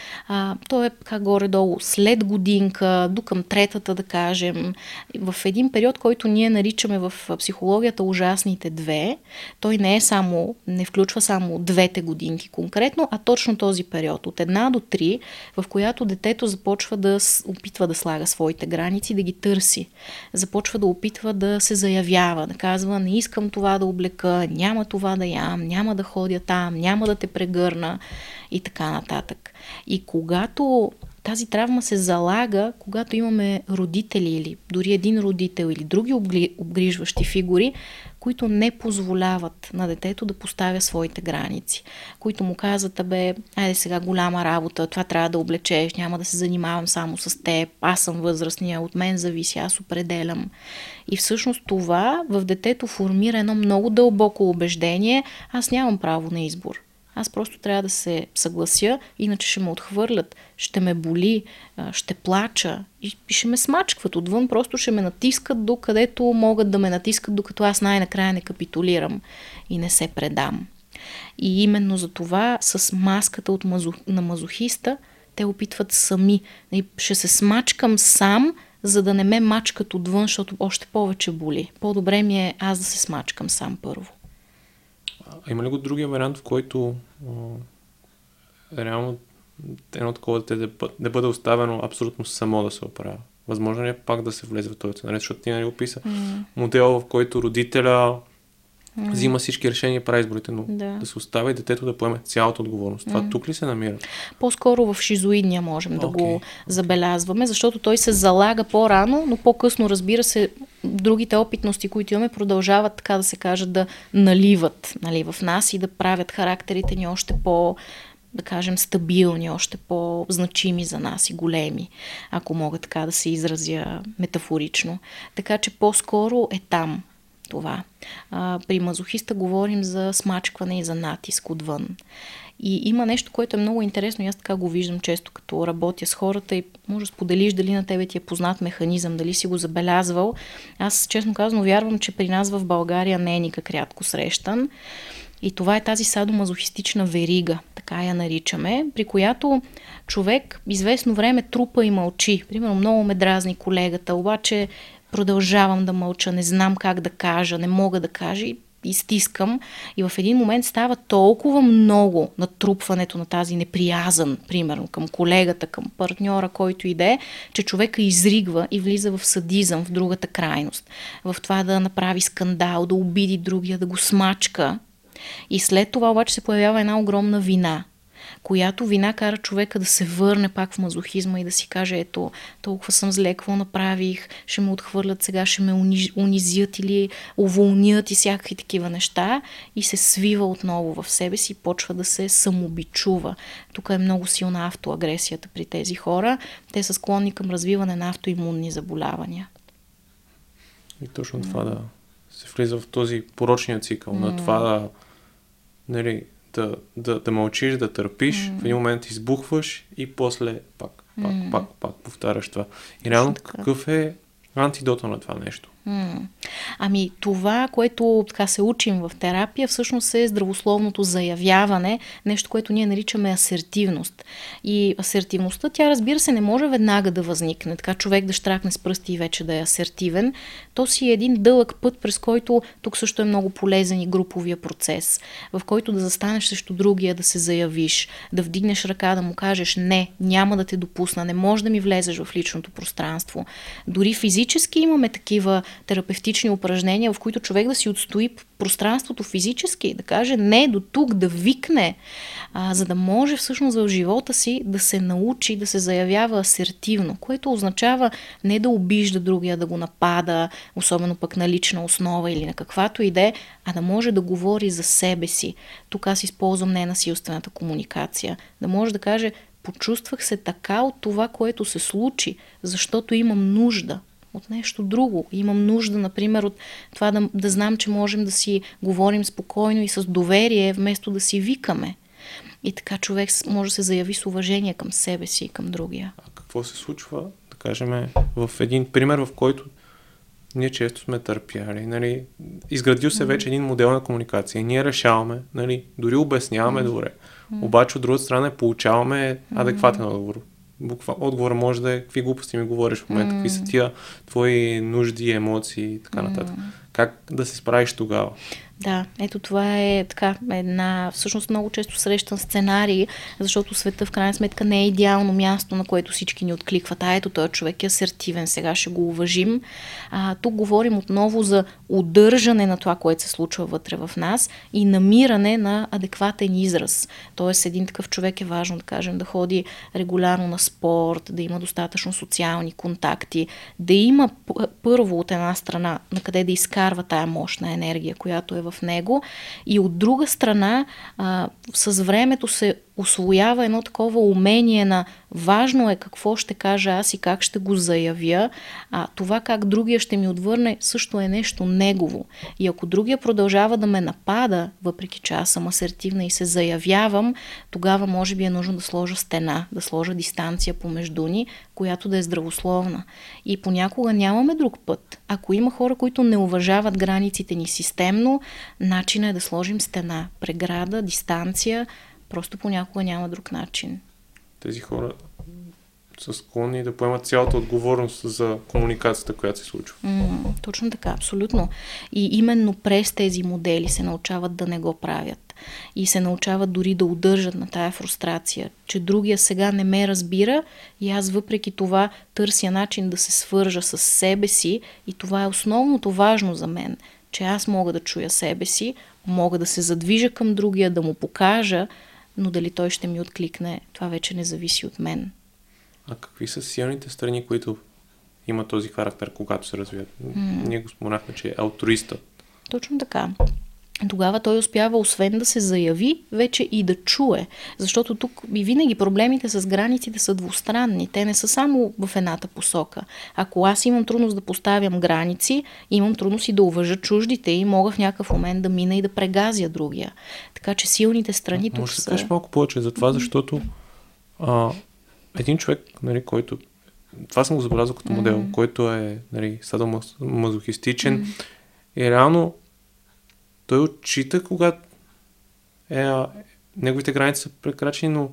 Той е така горе-долу след годинка, до към третата, да кажем, в един период, който ние наричаме в психологията ужасните две. Той не включва само двете годинки конкретно, а точно този период от 1 до 3, в която детето започва да опитва да слага своите граници, да ги търси. Започва да опитва да се заявява, да казва: не искам това да облека, няма това да ям, няма да ходя там, няма да те прегърна и така нататък. И когато тази травма се залага, когато имаме родители или дори един родител или други обгрижващи фигури, които не позволяват на детето да поставя своите граници, които му казват: айде сега голяма работа, това трябва да облечеш, няма да се занимавам само с теб, аз съм възрастния, от мен зависи, аз определям. И всъщност това в детето формира едно много дълбоко убеждение: аз нямам право на избор. Аз просто трябва да се съглася, иначе ще ме отхвърлят, ще ме боли, ще плача и ще ме смачкват отвън, просто ще ме натискат докъдето могат да ме натискат, докато аз най-накрая не капитулирам и не се предам. И именно за това с маската на мазохиста те опитват сами. Ще се смачкам сам, за да не ме мачкат отвън, защото още повече боли. По-добре ми е аз да се смачкам сам първо. А има ли го другия вариант, в който реално едно такова дете да бъде оставено абсолютно само да се оправя? Възможно ли е пак да се влезе в този сценарий, защото ти не го писа модел, в който родителя взима всички решения и прави изборите, но да се оставя и детето да поеме цялата отговорност. Това тук ли се намира? По-скоро в шизоидния можем да го забелязваме, защото той се залага по-рано, но по-късно, разбира се, другите опитности, които имаме, продължават, така да се каже, да наливат в нас и да правят характерите ни още по, да кажем, стабилни, още по-значими за нас и големи, ако мога така да се изразя метафорично. Така че по-скоро е там това. При мазохиста говорим за смачкване и за натиск отвън. И има нещо, което е много интересно, и аз така го виждам често, като работя с хората, и може да споделиш дали на тебе ти е познат механизъм, дали си го забелязвал. Аз честно казано вярвам, че при нас в България не е никак рядко срещан. И това е тази садомазохистична верига, така я наричаме, при която човек известно време трупа и мълчи. Примерно, много ме дразни колегата, обаче продължавам да мълча, не знам как да кажа, не мога да кажа и стискам. И в един момент става толкова много натрупването на тази неприязън, примерно към колегата, към партньора, който иде, че човека изригва и влиза в садизъм, в другата крайност. В това да направи скандал, да обиди другия, да го смачка. И след това обаче се появява една огромна вина. която вина кара човека да се върне пак в мазохизма и да си каже, ето, толкова съм зле, какво направих, ще ме отхвърлят сега, ще ме унизят или уволнят и всякакви такива неща, и се свива отново в себе си и почва да се самобичува. Тук е много силна автоагресията при тези хора. Те са склонни към развиване на автоимунни заболявания. И точно това да се влиза в този порочния цикъл, на това да, нали, да мълчиш, да търпиш, в един момент избухваш и после пак повтаряш това. И реално какъв е антидота на това нещо? Ами това, което така се учим в терапия, всъщност е здравословното заявяване, нещо, което ние наричаме асертивност. И асертивността, тя разбира се не може веднага да възникне, така човек да щракне с пръсти и вече да е асертивен. То си е един дълъг път, през който тук също е много полезен и груповия процес, в който да застанеш срещу другия, да се заявиш, да вдигнеш ръка, да му кажеш не, няма да те допусна, не можеш да ми влезеш в личното пространство. Дори физически имаме такива терапевтични упражнения, в които човек да си отстои пространството физически, да каже не до тук, да викне, за да може всъщност в живота си да се научи, да се заявява асертивно, което означава не да обижда другия, да го напада, особено пък на лична основа или на каквато иде, а да може да говори за себе си. Тук аз използвам ненасилствената комуникация. Да може да каже, почувствах се така от това, което се случи, защото имам нужда от нещо друго. Имам нужда, например, от това да знам, че можем да си говорим спокойно и с доверие, вместо да си викаме. И така човек може да се заяви с уважение към себе си и към другия. А какво се случва, да кажем, в един пример, в който ние често сме търпяли, нали, изградил се вече един модел на комуникация и ние решаваме, нали, дори обясняваме добре, обаче от друга страна получаваме адекватен отговор. Отговор може да е какви глупости ми говориш в момента, какви са тия твои нужди, емоции и така нататък. Как да се справиш тогава? Да, ето това е така една всъщност много често срещан сценарий, защото света в крайна сметка не е идеално място, на което всички ни откликват. А ето, този човек е асертивен, сега ще го уважим. Тук говорим отново за удържане на това, което се случва вътре в нас и намиране на адекватен израз. Тоест един такъв човек е важно, да кажем, да ходи регулярно на спорт, да има достатъчно социални контакти, да има първо от една страна на къде да изкарва тая мощна енергия, която е в него, и от друга страна с времето се усвоява едно такова умение на важно е какво ще кажа аз и как ще го заявя, а това как другия ще ми отвърне също е нещо негово. И ако другия продължава да ме напада, въпреки че аз съм асертивна и се заявявам, тогава може би е нужно да сложа стена, да сложа дистанция помежду ни, която да е здравословна. И понякога нямаме друг път. Ако има хора, които не уважават границите ни системно, начинът е да сложим стена, преграда, дистанция. Просто понякога няма друг начин. Тези хора са склонни да поемат цялата отговорност за комуникацията, която се случва. Точно така, абсолютно. И именно през тези модели се научават да не го правят. И се научават дори да удържат на тая фрустрация, че другия сега не ме разбира и аз въпреки това търся начин да се свържа с себе си, и това е основното важно за мен, че аз мога да чуя себе си, мога да се задвижа към другия, да му покажа, но дали той ще ми откликне, това вече не зависи от мен. А какви са силните страни, които има този характер, когато се развият? Ние го споменахме, че е алтруистът. Точно така. Тогава той успява, освен да се заяви, вече и да чуе. Защото тук и винаги проблемите с границите са двустранни. Те не са само в едната посока. Ако аз имам трудност да поставям граници, имам трудност и да уважа чуждите и мога в някакъв момент да мина и да прегазя другия. Така че силните страни тук са... Може да кажеш малко повече за това, защото един човек, нали, който... Това съм го забелязал като модел, който е, нали, садомазохистичен и реално той отчита, когато неговите граници са прекрачени, но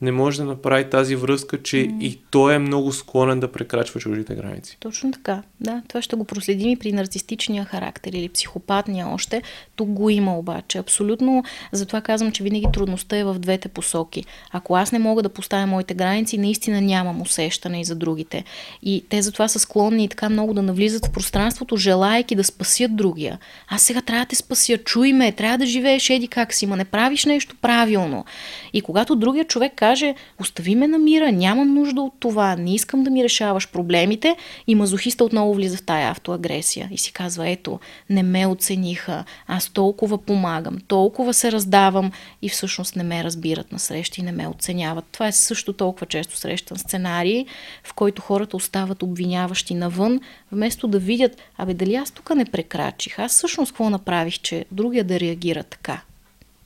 не може да направи тази връзка, че и той е много склонен да прекрачва чуждите граници. Точно така, да. Това ще го проследим и при нарцистичния характер или психопатния още. Тук го има обаче. Абсолютно, затова казвам, че винаги трудността е в двете посоки. Ако аз не мога да поставя моите граници, наистина нямам усещане и за другите. И те затова са склонни и така много да навлизат в пространството, желайки да спасят другия. Аз сега трябва да те спася, чуй ме, трябва да живееш, еди как си, ма не правиш нещо правилно. И когато другия човек каже, остави ме на мира, нямам нужда от това, не искам да ми решаваш проблемите, и мазохиста отново влиза в тая автоагресия и си казва, ето, не ме оцениха, аз толкова помагам, толкова се раздавам и всъщност не ме разбират на срещи и не ме оценяват. Това е също толкова често срещан сценарий, в който хората остават обвиняващи навън, вместо да видят, абе дали аз тук не прекрачих, аз всъщност какво направих, че другия да реагира така.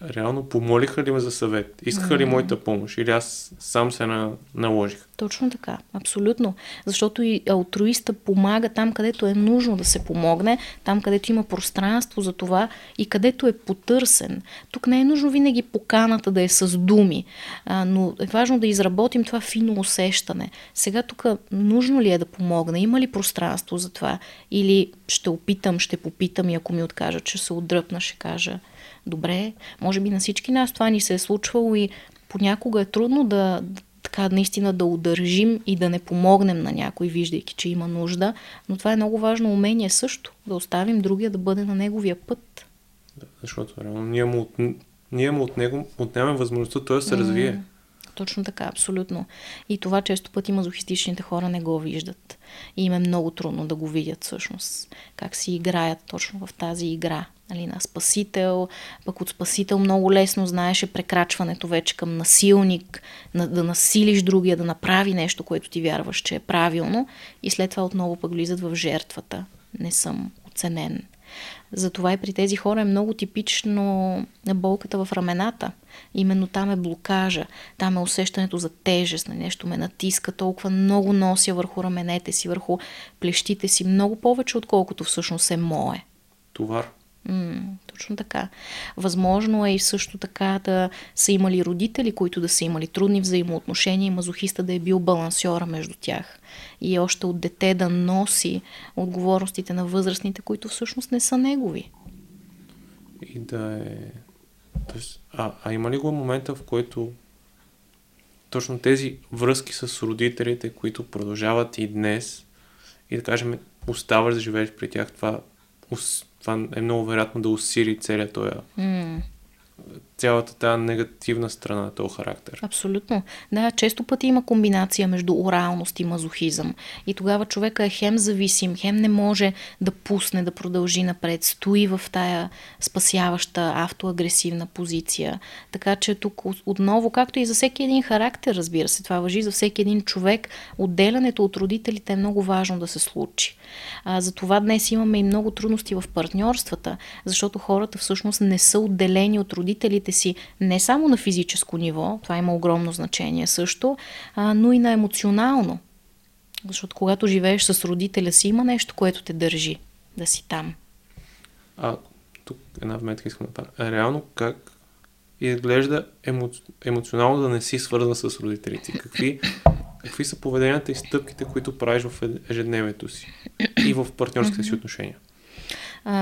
Реално помолиха ли ме за съвет? Искаха ли моята помощ? Или аз сам се наложих? Точно така, абсолютно. Защото и алтруиста помага там, където е нужно да се помогне, там, където има пространство за това и където е потърсен. Тук не е нужно винаги поканата да е с думи, но е важно да изработим това фино усещане. Сега тук нужно ли е да помогна? Има ли пространство за това? Или ще опитам, ще попитам и ако ми откажат, ще се отдръпна, ще кажа добре, може би на всички нас това ни се е случвало и понякога е трудно да така наистина да удържим и да не помогнем на някой, виждайки, че има нужда, но това е много важно умение също, да оставим другия да бъде на неговия път. Да, защото реално ние му отнемем възможността той да се развие. Точно така, абсолютно. И това често пъти мазохистичните хора не го виждат. И им е много трудно да го видят всъщност. Как си играят точно в тази игра. Нали, на спасител, пък от спасител много лесно знаеше прекрачването вече към насилник, да насилиш другия, да направи нещо, което ти вярваш, че е правилно. И след това отново пък влизат в жертвата. Не съм оценен. Затова и при тези хора е много типично болката в рамената. Именно там е блокажа, там е усещането за тежест, на нещо ме натиска, толкова много нося върху раменете си, върху плещите си, много повече, отколкото всъщност е мое. Товар. Точно така. Възможно е и също така да са имали родители, които да са имали трудни взаимоотношения и мазохиста да е бил балансьора между тях. И още от дете да носи отговорностите на възрастните, които всъщност не са негови. И да е... А има ли го момента, в който точно тези връзки с родителите, които продължават и днес, и да кажем, оставаш да живееш при тях, това е много вероятно да усили цялата тази негативна страна на този характер. Абсолютно. Да, често пъти има комбинация между оралност и мазохизъм. И тогава човека е хем зависим, хем не може да пусне, да продължи напред, стои в тая спасяваща автоагресивна позиция. Така че тук отново, както и за всеки един характер, разбира се, това важи за всеки един човек, отделянето от родителите е много важно да се случи. Затова днес имаме и много трудности в партньорствата, защото хората всъщност не са отделени от родителите си не само на физическо ниво, това има огромно значение също, но и на емоционално. Защото когато живееш с родителя си, има нещо, което те държи да си там. Тук една вметка искам да правя. Реално как изглежда емоционално да не си свързан с родителите? Какви са поведенията и стъпките, които правиш в ежедневието си и в партньорските си отношения?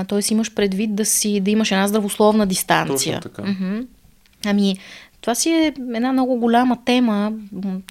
Тоест имаш предвид да имаш една здравословна дистанция. Точно така. Ами, това си е една много голяма тема.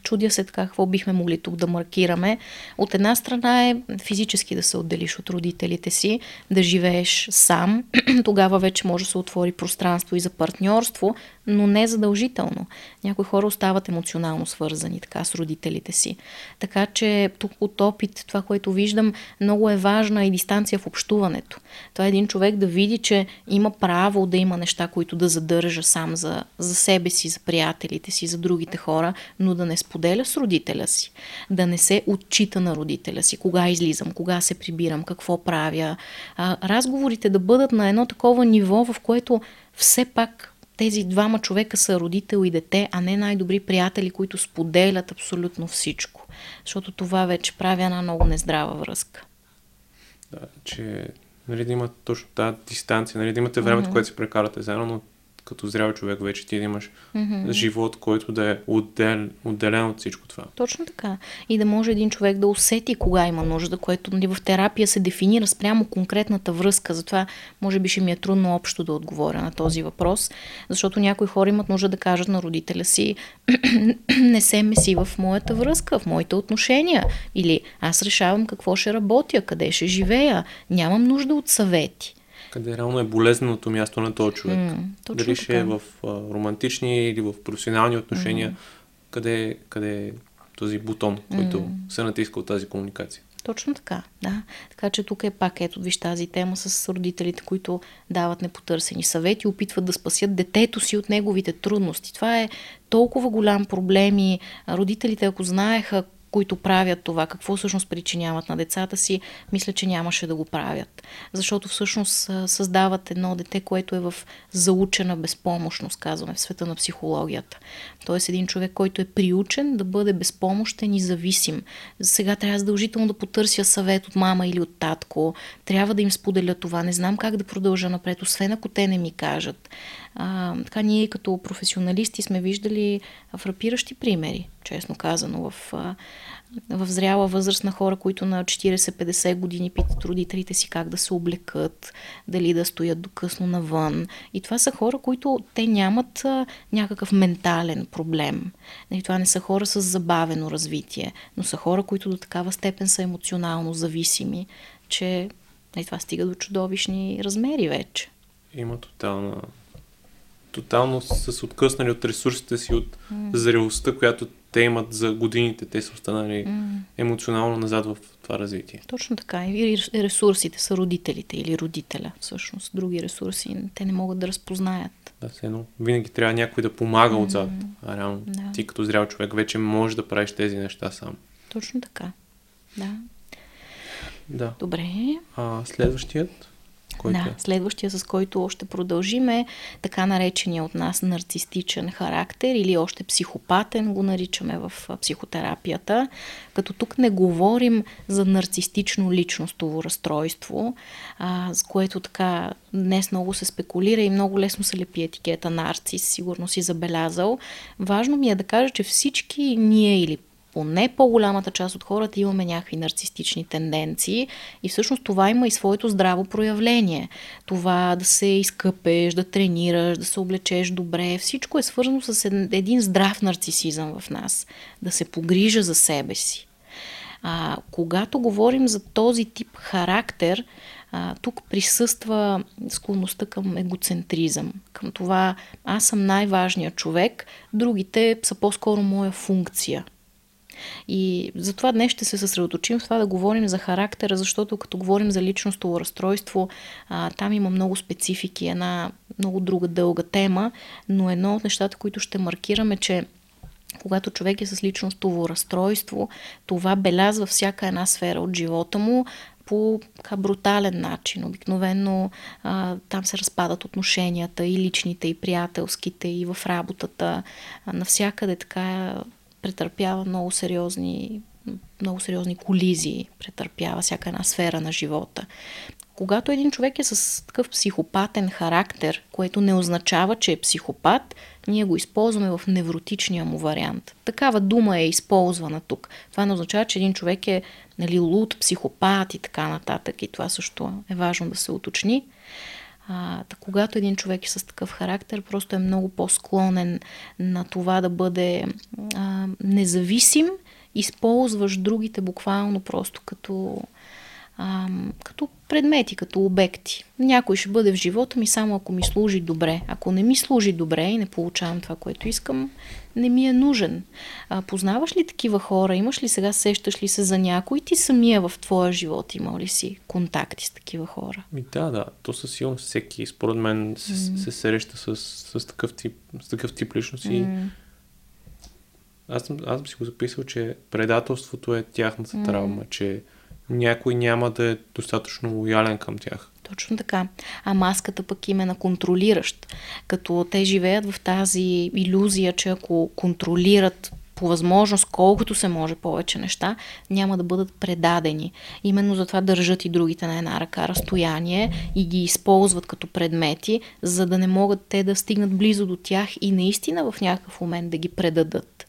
Чудя се така, какво бихме могли тук да маркираме. От една страна е физически да се отделиш от родителите си, да живееш сам. Тогава вече може да се отвори пространство и за партньорство, но не задължително. Някои хора остават емоционално свързани така с родителите си. Така че тук от опит, това, което виждам, много е важна и дистанция в общуването. Това е един човек да види, че има право да има неща, които да задържа сам за себе си, за приятелите си, за другите хора, но да не споделя с родителя си, да не се отчита на родителя си, кога излизам, кога се прибирам, какво правя. Разговорите да бъдат на едно такова ниво, в което все пак тези двама човека са родител и дете, а не най-добри приятели, които споделят абсолютно всичко. Защото това вече прави една много нездрава връзка. Да, че нали да имате точно тази дистанция, нали да имате времето, което си прекарате заедно, но като зрял човек вече ти имаш живот, който да е отделен от всичко това. Точно така. И да може един човек да усети кога има нужда, което в терапия се дефинира спрямо конкретната връзка. Затова може би ще ми е трудно общо да отговоря на този въпрос, защото някои хора имат нужда да кажат на родителя си: не се меси в моята връзка, в моите отношения, или аз решавам какво ще работя, къде ще живея, нямам нужда от съвети. Къде реално е болезненото място на този човек. Дали ще е в романтични или в професионални отношения, къде е този бутон, който се натиска от тази комуникация. Точно така, да. Така че тук е пак, ето виж тази тема с родителите, които дават непотърсени съвети, опитват да спасят детето си от неговите трудности. Това е толкова голям проблем и родителите, ако знаеха, които правят това, какво всъщност причиняват на децата си, мисля, че нямаше да го правят. Защото всъщност създават едно дете, което е в заучена безпомощност, казваме, в света на психологията. Тоест един човек, който е приучен да бъде безпомощен и зависим. Сега трябва задължително да потърся съвет от мама или от татко. Трябва да им споделя това. Не знам как да продължа напред, освен ако те не ми кажат. Така ние като професионалисти сме виждали фрапиращи примери, честно казано, в зряла възраст на хора, които на 40-50 години питат родителите си как да се облекат, дали да стоят докъсно навън. И това са хора, които те нямат някакъв ментален проблем. И това не са хора с забавено развитие, но са хора, които до такава степен са емоционално зависими, че това стига до чудовищни размери вече. Има тотално са се откъснали от ресурсите си, от зрелостта, която те имат за годините. Те са останали емоционално назад в това развитие. Точно така. И ресурсите са родителите или родителя. Всъщност други ресурси те не могат да разпознаят. Да, все едно. Винаги трябва някой да помага отзад. А реално ти като зрял човек вече можеш да правиш тези неща сам. Точно така. Да. Добре. А следващият? Следващия, с който още продължим, е така наречения от нас нарцистичен характер, или още психопатен го наричаме в психотерапията, като тук не говорим за нарцистично личностово разстройство, с което така днес много се спекулира и много лесно се лепи етикета нарцис, сигурно си забелязал. Важно ми е да кажа, че всички ние или поне по-голямата част от хората имаме някакви нарцистични тенденции и всъщност това има и своето здраво проявление. Това да се изкъпеш, да тренираш, да се облечеш добре, всичко е свързано с един здрав нарцисизъм в нас. Да се погрижа за себе си. Когато говорим за този тип характер, тук присъства склонността към егоцентризъм, към това аз съм най-важният човек, другите са по-скоро моя функция. И затова днес ще се съсредоточим в това да говорим за характера, защото като говорим за личностно разстройство, там има много специфики, една много друга дълга тема, но едно от нещата, които ще маркираме, че когато човек е с личностно разстройство, това белязва всяка една сфера от живота му по брутален начин. Обикновено там се разпадат отношенията и личните, и приятелските, и в работата. Навсякъде така претърпява много сериозни колизии, претърпява всяка една сфера на живота. Когато един човек е с такъв психопатен характер, което не означава, че е психопат, ние го използваме в невротичния му вариант. Такава дума е използвана тук. Това не означава, че един човек е луд, психопат и така нататък. И това също е важно да се уточни. Когато един човек е с такъв характер, просто е много по-склонен на това да бъде независим, използваш другите буквално просто като предмети, като обекти. Някой ще бъде в живота ми само ако ми служи добре. Ако не ми служи добре и не получавам това, което искам, не ми е нужен. Познаваш ли такива хора? Имаш ли сега, сещаш ли се за някой? Ти самия в твоя живот имал ли си контакти с такива хора? Да. То със сигурност всеки, според мен, се среща с такъв тип личност. Аз съм си го записал, че предателството е тяхната травма, че някой няма да е достатъчно лоялен към тях. Точно така. А маската пък им е на контролиращ. Като те живеят в тази илюзия, че ако контролират по възможност, колкото се може повече неща, няма да бъдат предадени. Именно затова държат и другите на една ръка разстояние и ги използват като предмети, за да не могат те да стигнат близо до тях и наистина в някакъв момент да ги предадат.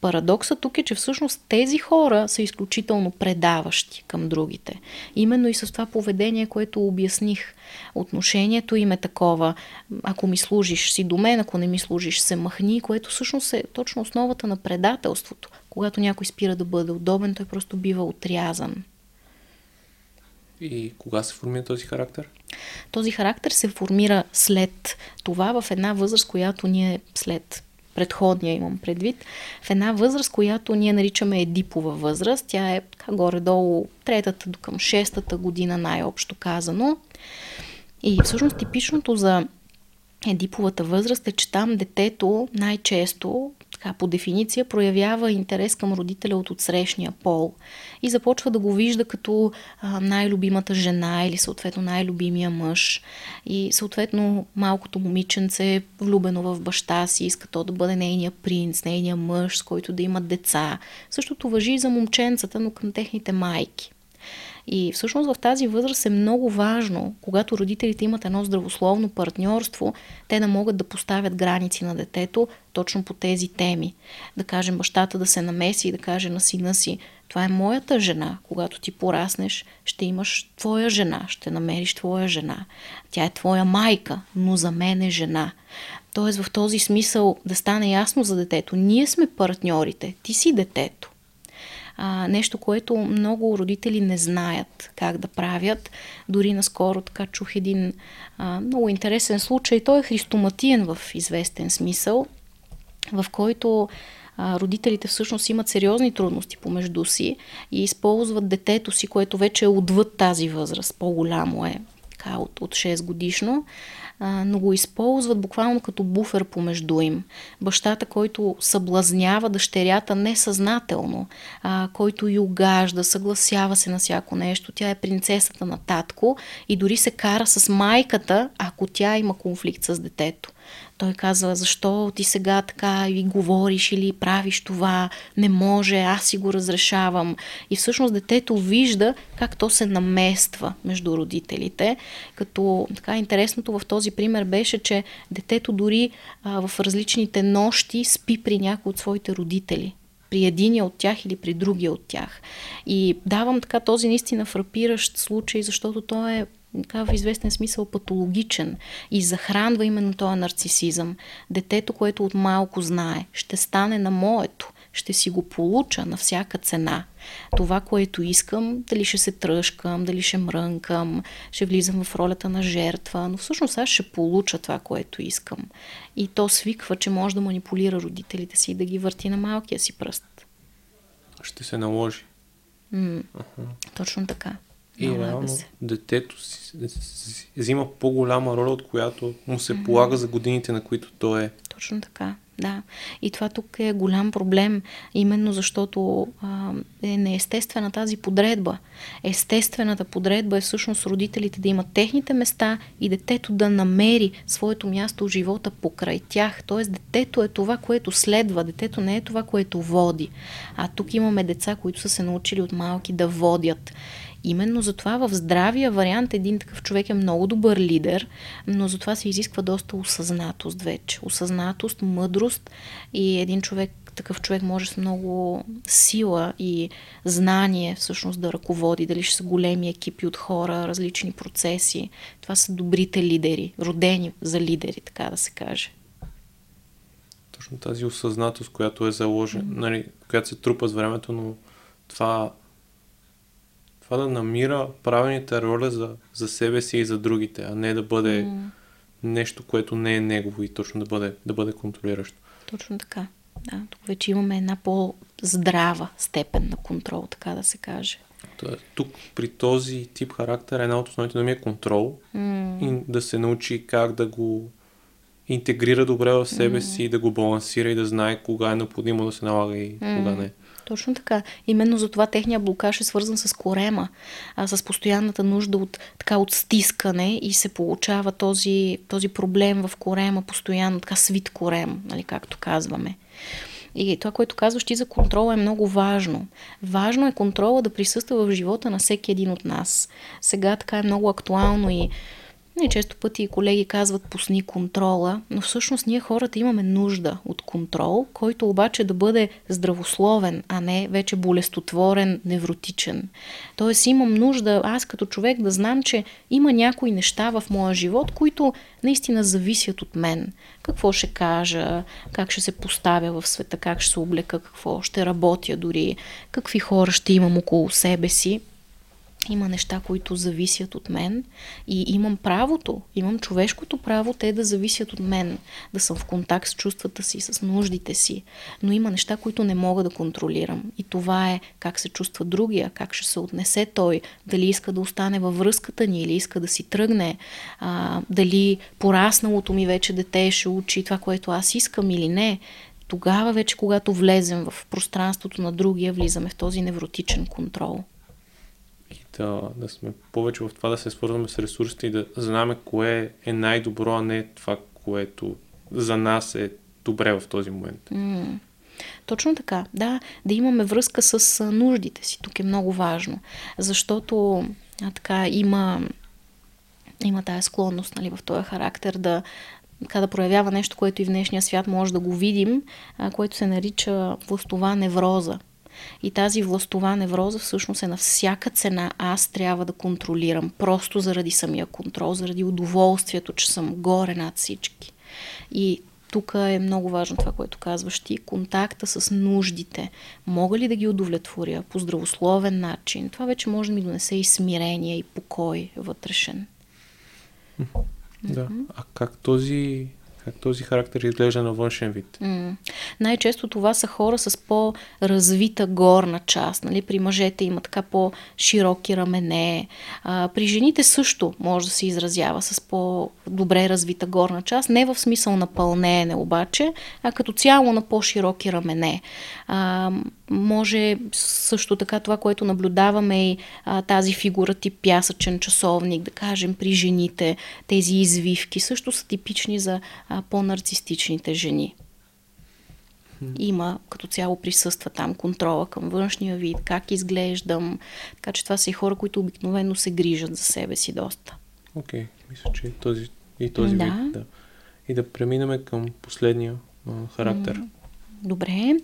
Парадоксът тук е, че всъщност тези хора са изключително предаващи към другите. Именно и с това поведение, което обясних. Отношението им е такова: ако ми служиш, си до мен, ако не ми служиш, се махни, което всъщност е точно основата на предателството. Когато някой спира да бъде удобен, той просто бива отрязан. И кога се формира този характер? Този характер се формира след това, в една възраст, която ние след предходния имам предвид, в една възраст, която ние наричаме Едипова възраст. Тя е горе-долу 3-та до към 6-та година, най-общо казано. И всъщност типичното за Едиповата възраст е, че там детето най-често, така по дефиниция, проявява интерес към родителя от отсрещния пол и започва да го вижда като най-любимата жена или съответно най-любимия мъж, и съответно малкото момиченце е влюбено в баща си, иска то да бъде нейния принц, нейния мъж, с който да имат деца. Същото важи и за момченцата, но към техните майки. И всъщност в тази възраст е много важно, когато родителите имат едно здравословно партньорство, те да могат да поставят граници на детето точно по тези теми. Да кажем, бащата да се намеси и да каже на сина си: това е моята жена, когато ти пораснеш, ще имаш твоя жена, ще намериш твоя жена. Тя е твоя майка, но за мен е жена. Тоест в този смисъл да стане ясно за детето: ние сме партньорите, ти си детето. Нещо, което много родители не знаят как да правят. Дори наскоро така чух един много интересен случай. Той е христоматиен в известен смисъл, в който родителите всъщност имат сериозни трудности помежду си и използват детето си, което вече е отвъд тази възраст, по-голямо е, така, от 6 годишно, но го използват буквално като буфер помежду им. Бащата, който съблазнява дъщерята несъзнателно, който й угажда, съгласява се на всяко нещо. Тя е принцесата на татко и дори се кара с майката, ако тя има конфликт с детето. Той казва: защо ти сега така и говориш или правиш това, не може, аз си го разрешавам. И всъщност детето вижда как то се намества между родителите. Като така интересното в този пример беше, че детето дори в различните нощи спи при някои от своите родители. При единия от тях или при другия от тях. И давам така този наистина фрапиращ случай, защото той е в известен смисъл патологичен и захранва именно този нарцисизъм. Детето, което от малко знае: ще стане на моето, ще си го получа на всяка цена. Това, което искам, дали ще се тръжкам, дали ще мрънкам, ще влизам в ролята на жертва, но всъщност аз ще получа това, което искам. И то свиква, че може да манипулира родителите си и да ги върти на малкия си пръст. Ще се наложи. Точно така. И реално детето си взима по-голяма роля, от която му се полага за годините, на които то е. Точно така, да. И това тук е голям проблем, именно защото е неестествена тази подредба. Естествената подредба е всъщност родителите да имат техните места и детето да намери своето място в живота покрай тях. Тоест детето е това, което следва, детето не е това, което води. А тук имаме деца, които са се научили от малки да водят. Именно затова в здравия вариант един такъв човек е много добър лидер, но затова се изисква доста осъзнатост вече. Осъзнатост, мъдрост и един човек, такъв човек може с много сила и знание всъщност да ръководи, дали ще са големи екипи от хора, различни процеси. Това са добрите лидери, родени за лидери, така да се каже. Точно тази осъзнатост, която е заложена, която се трупа с времето, но това да намира правилната роля за себе си и за другите, а не да бъде нещо, което не е негово и точно да бъде контролиращо. Точно така. Да, тук вече имаме една по-здрава степен на контрол, така да се каже. Тук при този тип характер една от основните думи е контрол и да се научи как да го интегрира добре в себе си, да го балансира и да знае кога е необходимо да се налага и кога не. Точно така. Именно затова техният блокаж е свързан с корема, с постоянната нужда от стискане и се получава този проблем в корема, постоянно така свит корем, нали, както казваме. И това, което казваш ти за контрола, е много важно. Важно е контрола да присъства в живота на всеки един от нас. Сега така е много актуално и често пъти и колеги казват пусни контрола, но всъщност ние хората имаме нужда от контрол, който обаче да бъде здравословен, а не вече болестотворен, невротичен. Тоест имам нужда аз като човек да знам, че има някои неща в моя живот, които наистина зависят от мен. Какво ще кажа, как ще се поставя в света, как ще се облека, какво ще работя дори, какви хора ще имам около себе си. Има неща, които зависят от мен и имам правото, имам човешкото право те да зависят от мен, да съм в контакт с чувствата си, с нуждите си, но има неща, които не мога да контролирам и това е как се чувства другия, как ще се отнесе той, дали иска да остане във връзката ни или иска да си тръгне, дали порасналото ми вече дете ще учи това, което аз искам или не. Тогава вече, когато влезем в пространството на другия, влизаме в този невротичен контрол. Да сме повече в това да се свързваме с ресурсите и да знаем кое е най-добро, а не това, което за нас е добре в този момент. Точно така, да имаме връзка с нуждите си. Тук е много важно, защото така има тая склонност в този характер да проявява нещо, което и в днешния свят може да го видим, което се нарича властова невроза. И тази властова невроза всъщност е на всяка цена аз трябва да контролирам, просто заради самия контрол, заради удоволствието, че съм горе над всички. И тук е много важно това, което казваш ти, контакта с нуждите. Мога ли да ги удовлетворя по здравословен начин? Това вече може да ми донесе и смирение, и покой вътрешен. Да. А как този характер изглежда на външен вид? Най-често това са хора с по-развита горна част. При мъжете има така по-широки рамене. При жените също може да се изразява с по-добре развита горна част. Не в смисъл на пълнеене обаче, а като цяло на по-широки рамене. Може също така това, което наблюдаваме и тази фигура тип пясъчен часовник, да кажем при жените, тези извивки също са типични за по-нарцистичните жени. Има, като цяло присъства там контрола към външния вид, как изглеждам, така че това са и хора, които обикновено се грижат за себе си доста. Окей, мисля, че и този вид. Да. И да преминем към последния характер. Добре.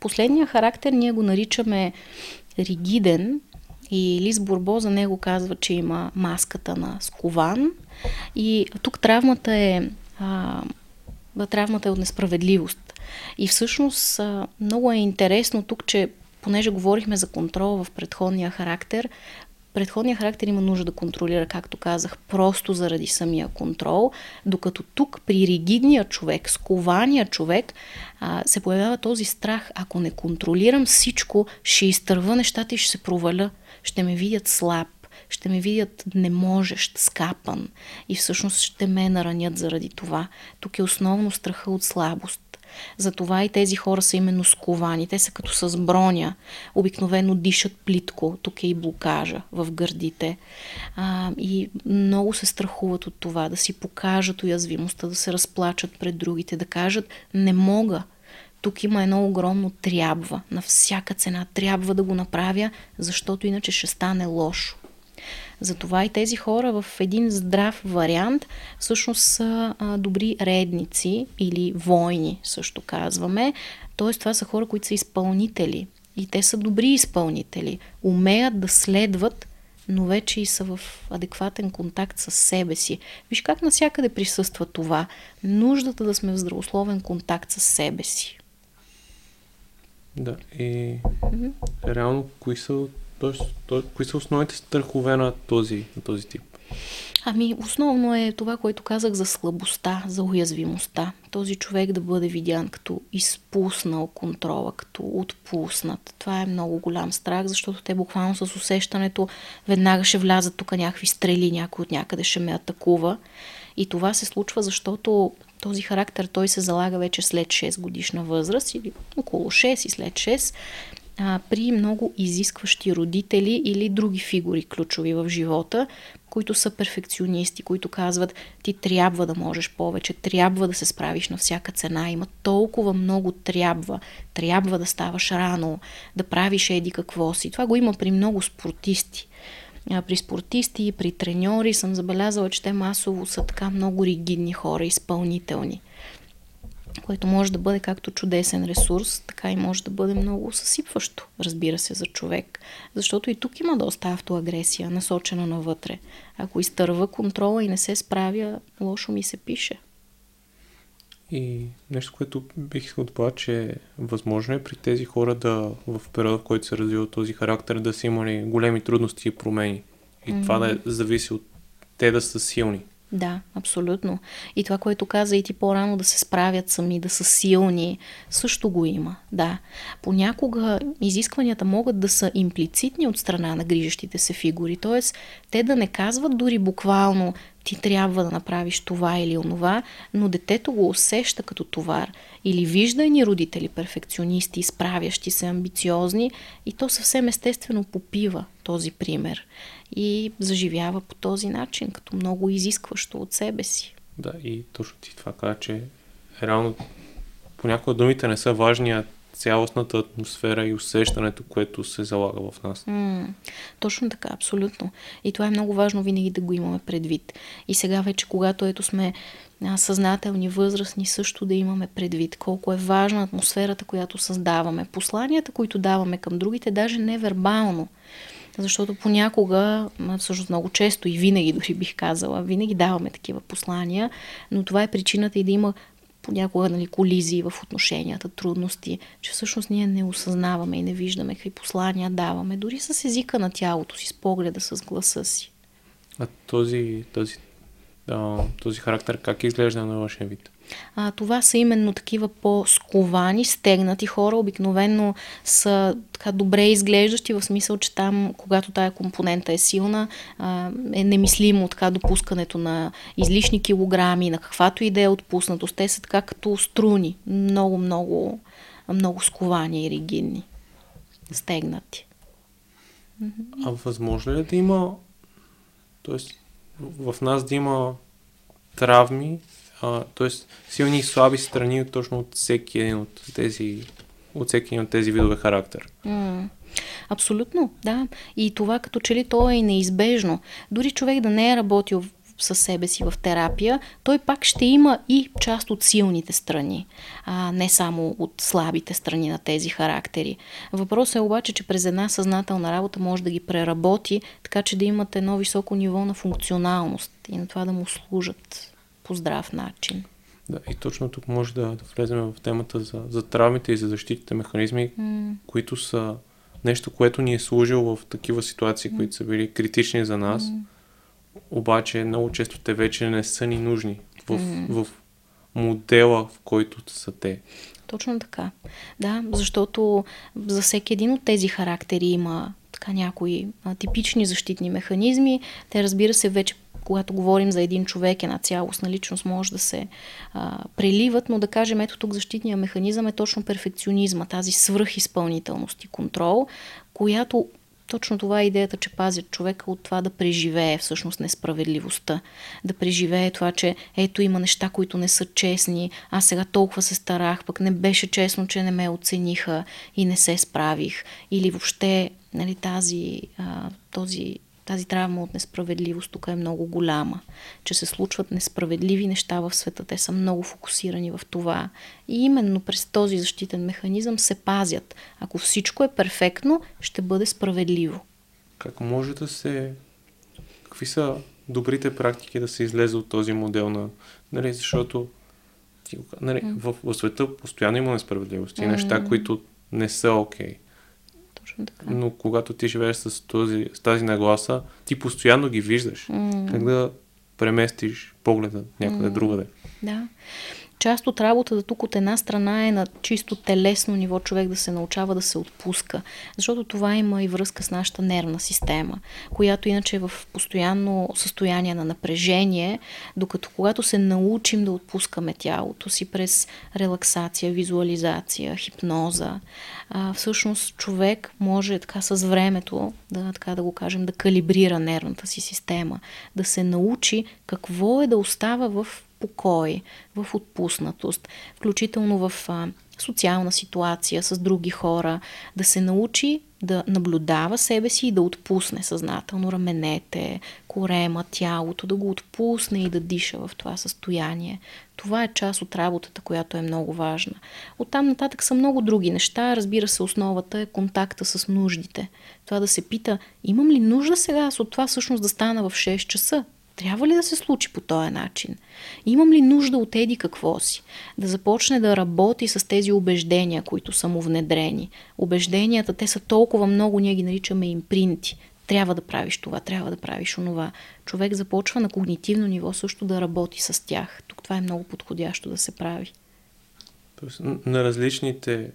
Последния характер ние го наричаме ригиден и Лиз Бурбо за него казва, че има маската на скован и тук травмата е от несправедливост. И всъщност много е интересно тук, че понеже говорихме за контрол в предходния характер има нужда да контролира, както казах, просто заради самия контрол, докато тук при ригидния човек, скования човек, се появява този страх. Ако не контролирам всичко, ще изтърва нещата и ще се проваля, ще ме видят слаб, ще ме видят неможещ, скапан и всъщност ще ме наранят заради това. Тук е основно страха от слабост. Затова и тези хора са именно сковани, те са като с броня, обикновено дишат плитко, тук е и блокажа в гърдите и много се страхуват от това, да си покажат уязвимостта, да се разплачат пред другите, да кажат не мога. Тук има едно огромно трябва, на всяка цена трябва да го направя, защото иначе ще стане лошо. Затова и тези хора в един здрав вариант всъщност са добри редници или войни, също казваме. Тоест това са хора, които са изпълнители и те са добри изпълнители. Умеят да следват, но вече и са в адекватен контакт с себе си. Виж как навсякъде присъства това. Нуждата да сме в здравословен контакт с себе си. Да, и реално кои са основните страхове на този тип? Основно е това, което казах за слабостта, за уязвимостта. Този човек да бъде видян като изпуснал контрола, като отпуснат. Това е много голям страх, защото те буквално с усещането веднага ще влязат тук някакви стрели, някой от някъде ще ме атакува. И това се случва, защото този характер той се залага вече след 6 годишна възраст или около 6 и след 6 при много изискващи родители или други фигури ключови в живота, които са перфекционисти, които казват, ти трябва да можеш повече, трябва да се справиш на всяка цена, има толкова много трябва да ставаш рано, да правиш еди какво си. Това го има при много спортисти. При спортисти и при треньори съм забелязала, че те масово са така много ригидни хора, изпълнителни, което може да бъде както чудесен ресурс, така и може да бъде много съсипващо, разбира се, за човек. Защото и тук има доста автоагресия, насочена навътре. Ако изтърва контрола и не се справя, лошо ми се пише. И нещо, което бих искал да кажа, че възможно е при тези хора да в периода, в който се развива този характер, да са имали големи трудности и промени. И това да зависи от те да са силни. Да, абсолютно. И това, което каза и ти по-рано, да се справят сами, да са силни, също го има, да. Понякога изискванията могат да са имплицитни от страна на грижещите се фигури, т.е. те да не казват дори буквално ти трябва да направиш това или онова, но детето го усеща като товар или вижда едни родители перфекционисти, справящи се, амбициозни и то съвсем естествено попива този пример и заживява по този начин, като много изискващо от себе си. Да, и точно ти това каза, че реално понякога думите не са важни, а цялостната атмосфера и усещането, което се залага в нас. Точно така, абсолютно. И това е много важно винаги да го имаме предвид. И сега вече, когато сме съзнателни, възрастни, също да имаме предвид колко е важна атмосферата, която създаваме, посланията, които даваме към другите, даже невербално. Защото понякога, всъщност много често и винаги дори бих казала, винаги даваме такива послания, но това е причината и да има понякога колизии в отношенията, трудности, че всъщност ние не осъзнаваме и не виждаме какви послания даваме, дори с езика на тялото си, с погледа, с гласа си. А този характер как изглежда на вашия вид? Това са именно такива по-сковани, стегнати хора, обикновено са така добре изглеждащи, в смисъл, че там, когато тая компонента е силна, е немислимо така допускането на излишни килограми, на каквато и да е отпуснатост. Те са така като струни, много сковани и ригидни, стегнати. А възможно ли да има, тоест в нас да има травми, т.е. силни и слаби страни точно от всеки един от тези видове характер. Абсолютно, да. И това като че ли то е неизбежно. Дори човек да не е работил със себе си в терапия, той пак ще има и част от силните страни, не само от слабите страни на тези характери. Въпросът е обаче, че през една съзнателна работа може да ги преработи, така че да имат едно високо ниво на функционалност и на това да му служат по здрав начин. Да, и точно тук може да влезем в темата за травмите и за защитните механизми, които са нещо, което ни е служило в такива ситуации, които са били критични за нас, обаче много често те вече не са ни нужни в модела, в който са те. Точно така. Да, защото за всеки един от тези характери има така някои типични защитни механизми. Те, разбира се, вече когато говорим за един човек, една цялостна личност, може да се преливат, но да кажем, ето тук защитния механизъм е точно перфекционизма, тази свръхизпълнителност и контрол, която точно това е идеята, че пазят човека от това да преживее всъщност несправедливостта, да преживее това, че ето има неща, които не са честни, аз сега толкова се старах, пък не беше честно, че не ме оцениха и не се справих, или въобще тази травма от несправедливост тук е много голяма, че се случват несправедливи неща в света, те са много фокусирани в това и именно през този защитен механизъм се пазят. Ако всичко е перфектно, ще бъде справедливо. Какви са добрите практики да се излезе от този модел на... защото в света постоянно има несправедливост и неща, които не са окей. Но когато ти живееш с тази нагласа, ти постоянно ги виждаш. Как да преместиш погледа някъде другаде? Да. Част от работата тук от една страна е на чисто телесно ниво човек да се научава да се отпуска, защото това има и връзка с нашата нервна система, която иначе е в постоянно състояние на напрежение, докато когато се научим да отпускаме тялото си през релаксация, визуализация, хипноза, всъщност човек може така с времето да, така да го кажем, да калибрира нервната си система, да се научи какво е да остава в покой, в отпуснатост, включително в социална ситуация с други хора, да се научи да наблюдава себе си и да отпусне съзнателно раменете, корема, тялото, да го отпусне и да диша в това състояние. Това е част от работата, която е много важна. Оттам нататък са много други неща. Разбира се, основата е контакта с нуждите. Това да се пита, имам ли нужда сега от това всъщност да стана в 6 часа? Трябва ли да се случи по този начин? Имам ли нужда от еди какво си? Да започне да работи с тези убеждения, които са му внедрени. Убежденията, те са толкова много, ние ги наричаме импринти. Трябва да правиш това, трябва да правиш онова. Човек започва на когнитивно ниво също да работи с тях. Тук това е много подходящо да се прави. Тоест, на различните,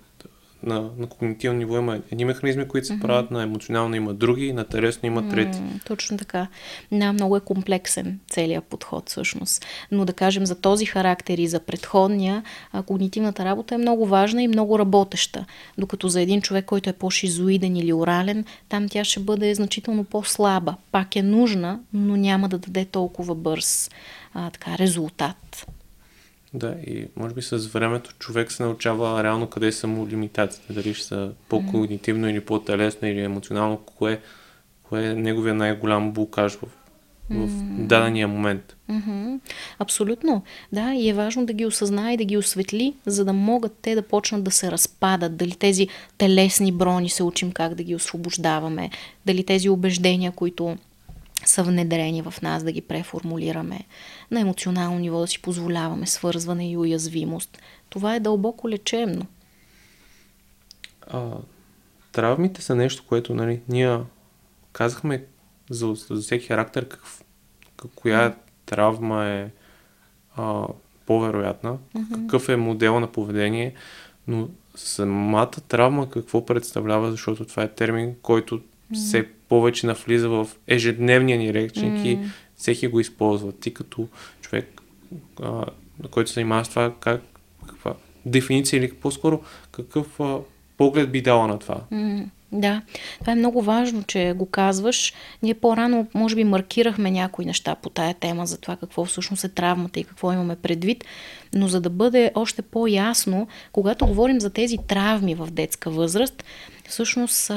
на когнитивно ниво има едни механизми, които се правят, на емоционално има други, на телесно има трети. Точно така. Да, много е комплексен целият подход всъщност. Но да кажем за този характер и за предходния, когнитивната работа е много важна и много работеща. Докато за един човек, който е по-шизоиден или орален, там тя ще бъде значително по-слаба. Пак е нужна, но няма да даде толкова бърз резултат. Да, и може би с времето човек се научава реално къде са му лимитациите, дали ще са по-когнитивно или по-телесно или емоционално, кое е неговия най-голям блокаж в дадения момент. Абсолютно. Да, и е важно да ги осъзнае и да ги осветли, за да могат те да почнат да се разпадат. Дали тези телесни брони се учим как да ги освобождаваме, дали тези убеждения, които са внедрени в нас, да ги преформулираме. На емоционално ниво да си позволяваме свързване и уязвимост. Това е дълбоко лечебно. Травмите са нещо, което ние казахме за всеки характер, коя травма е по-вероятна, какъв е модел на поведение, но самата травма какво представлява, защото това е термин, който все повече навлиза в ежедневния ни речник и всеки го използва. Ти като човек, който се занимава с това, каква дефиниция или по-скоро какъв поглед би дала на това? Да, това е много важно, че го казваш. Ние по-рано, може би, маркирахме някои неща по тая тема за това какво всъщност е травмата и какво имаме предвид, но за да бъде още по-ясно, когато говорим за тези травми в детска възраст, всъщност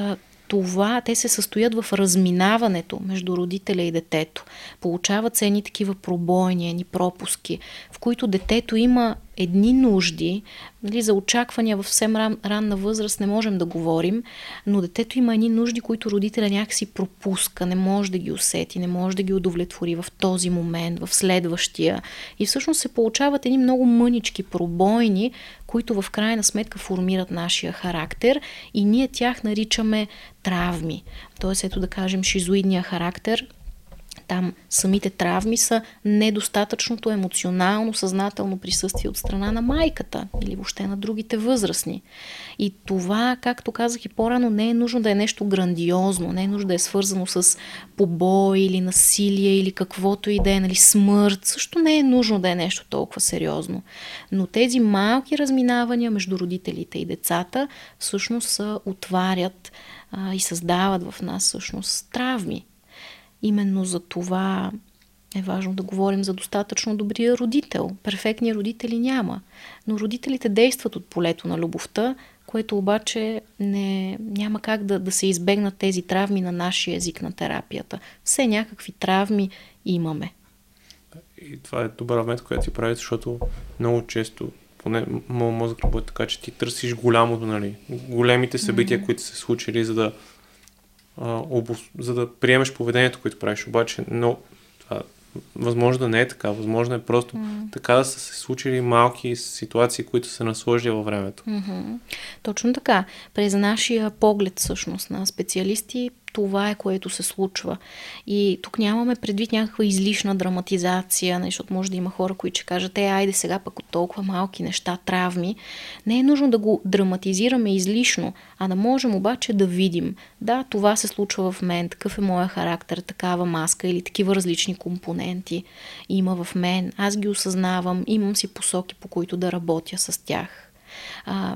те се състоят в разминаването между родителя и детето. Получават се едни такива пробойни, едни пропуски, в които детето има едни нужди, за очаквания в съвсем ранна възраст не можем да говорим, но детето има едни нужди, които родителя някакси пропуска, не може да ги усети, не може да ги удовлетвори в този момент, в следващия. И всъщност се получават едни много мънички пробойни, които в крайна сметка формират нашия характер и ние тях наричаме травми. Тоест, ето да кажем, шизоидния характер, там самите травми са недостатъчното емоционално, съзнателно присъствие от страна на майката или въобще на другите възрастни. И това, както казах и по-рано, не е нужно да е нещо грандиозно, не е нужно да е свързано с побой или насилие или каквото и да е, смърт. Също не е нужно да е нещо толкова сериозно. Но тези малки разминавания между родителите и децата всъщност отварят и създават в нас всъщност травми. Именно за това е важно да говорим за достатъчно добрия родител. Перфектни родители няма, но родителите действат от полето на любовта, което обаче няма как да се избегнат тези травми на нашия език на терапията. Все някакви травми имаме. И това е добра вмет, която ти прави, защото много често, поне моят мозък работи така, че ти търсиш голямото, големите събития, които са се случили, за да приемеш поведението, което правиш. Обаче, но това възможно да не е така. Възможно е просто така да са се случили малки ситуации, които са насложили във времето. Точно така. През нашия поглед всъщност на специалисти това е, което се случва. И тук нямаме предвид някаква излишна драматизация, защото може да има хора, които ще кажат, айде сега пък от толкова малки неща, травми. Не е нужно да го драматизираме излишно, а да можем обаче да видим, да, това се случва в мен, такъв е моя характер, такава маска или такива различни компоненти има в мен. Аз ги осъзнавам, имам си посоки, по които да работя с тях.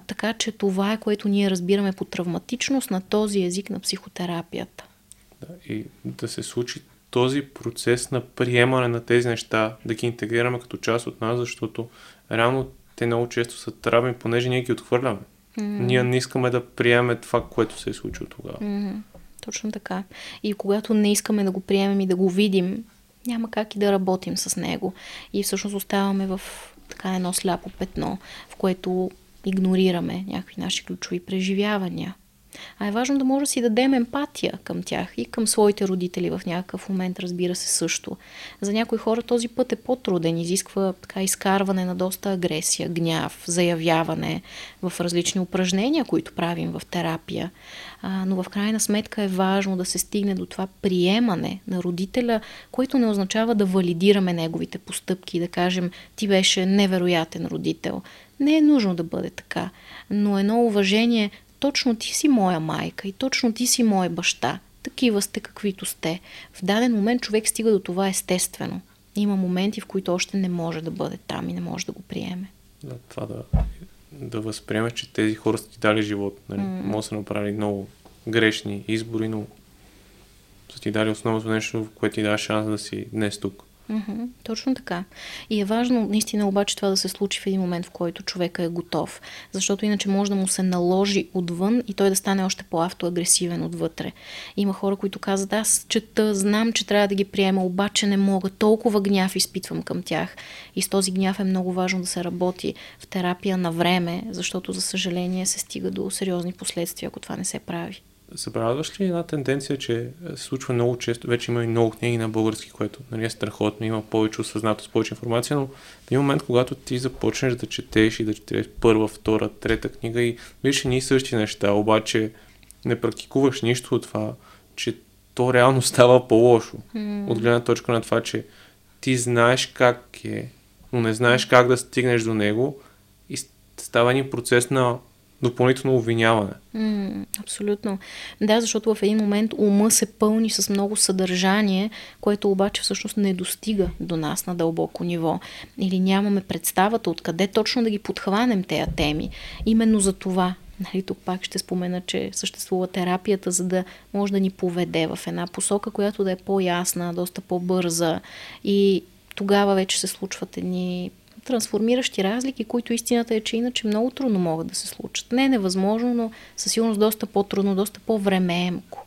Така че това е, което ние разбираме по травматичност на този език на психотерапията. Да, и да се случи този процес на приемане на тези неща, да ги интегрираме като част от нас, защото реално те много често са травми, понеже ние ги отхвърляме. Ние не искаме да приемем това, което се е случило тогава. Точно така. И когато не искаме да го приемем и да го видим, няма как и да работим с него. И всъщност оставаме в така едно сляпо петно, в което игнорираме някакви наши ключови преживявания. А е важно да може да си дадем емпатия към тях и към своите родители в някакъв момент, разбира се, също. За някои хора този път е по-труден, изисква така изкарване на доста агресия, гняв, заявяване в различни упражнения, които правим в терапия. Но в крайна сметка е важно да се стигне до това приемане на родителя, което не означава да валидираме неговите постъпки и да кажем, ти беше невероятен родител. Не е нужно да бъде така, но едно уважение, точно ти си моя майка и точно ти си моя баща. Такива сте, каквито сте. В даден момент човек стига до това естествено. Има моменти, в които още не може да бъде там и не може да го приеме. Да, това да възприемеш, че тези хора са ти дали живот. Нали? Може да са направили много грешни избори, но са ти дали основното нещо, в което ти дава шанс да си днес тук. Точно така. И е важно наистина обаче това да се случи в един момент, в който човека е готов, защото иначе може да му се наложи отвън и той да стане още по-автоагресивен отвътре. Има хора, които казват, аз чета, знам, че трябва да ги приема, обаче не мога, толкова гняв изпитвам към тях. И с този гняв е много важно да се работи в терапия на време, защото за съжаление се стига до сериозни последствия, ако това не се прави. Забравяш ли една тенденция, че се случва много често, вече има и много книги на български, което нали, е страхотно, има повече осъзнатост, повече информация, но в един момент, когато ти започнеш да четеш и да четеш първа, втора, трета книга и виждеш едни и същи неща, обаче не практикуваш нищо от това, че то реално става по-лошо. От гледна точка на това, че ти знаеш как е, но не знаеш как да стигнеш до него и става един процес на допълнително обвиняване. Абсолютно. Да, защото в един момент ума се пълни с много съдържание, което обаче всъщност не достига до нас на дълбоко ниво. Или нямаме представата откъде точно да ги подхванем тези теми. Именно за това, нали, тук пак ще спомена, че съществува терапията, за да може да ни поведе в една посока, която да е по-ясна, доста по-бърза. И тогава вече се случват едни трансформиращи разлики, които истината е, че иначе много трудно могат да се случат. Не е невъзможно, но със сигурност доста по-трудно, доста по-времеемко.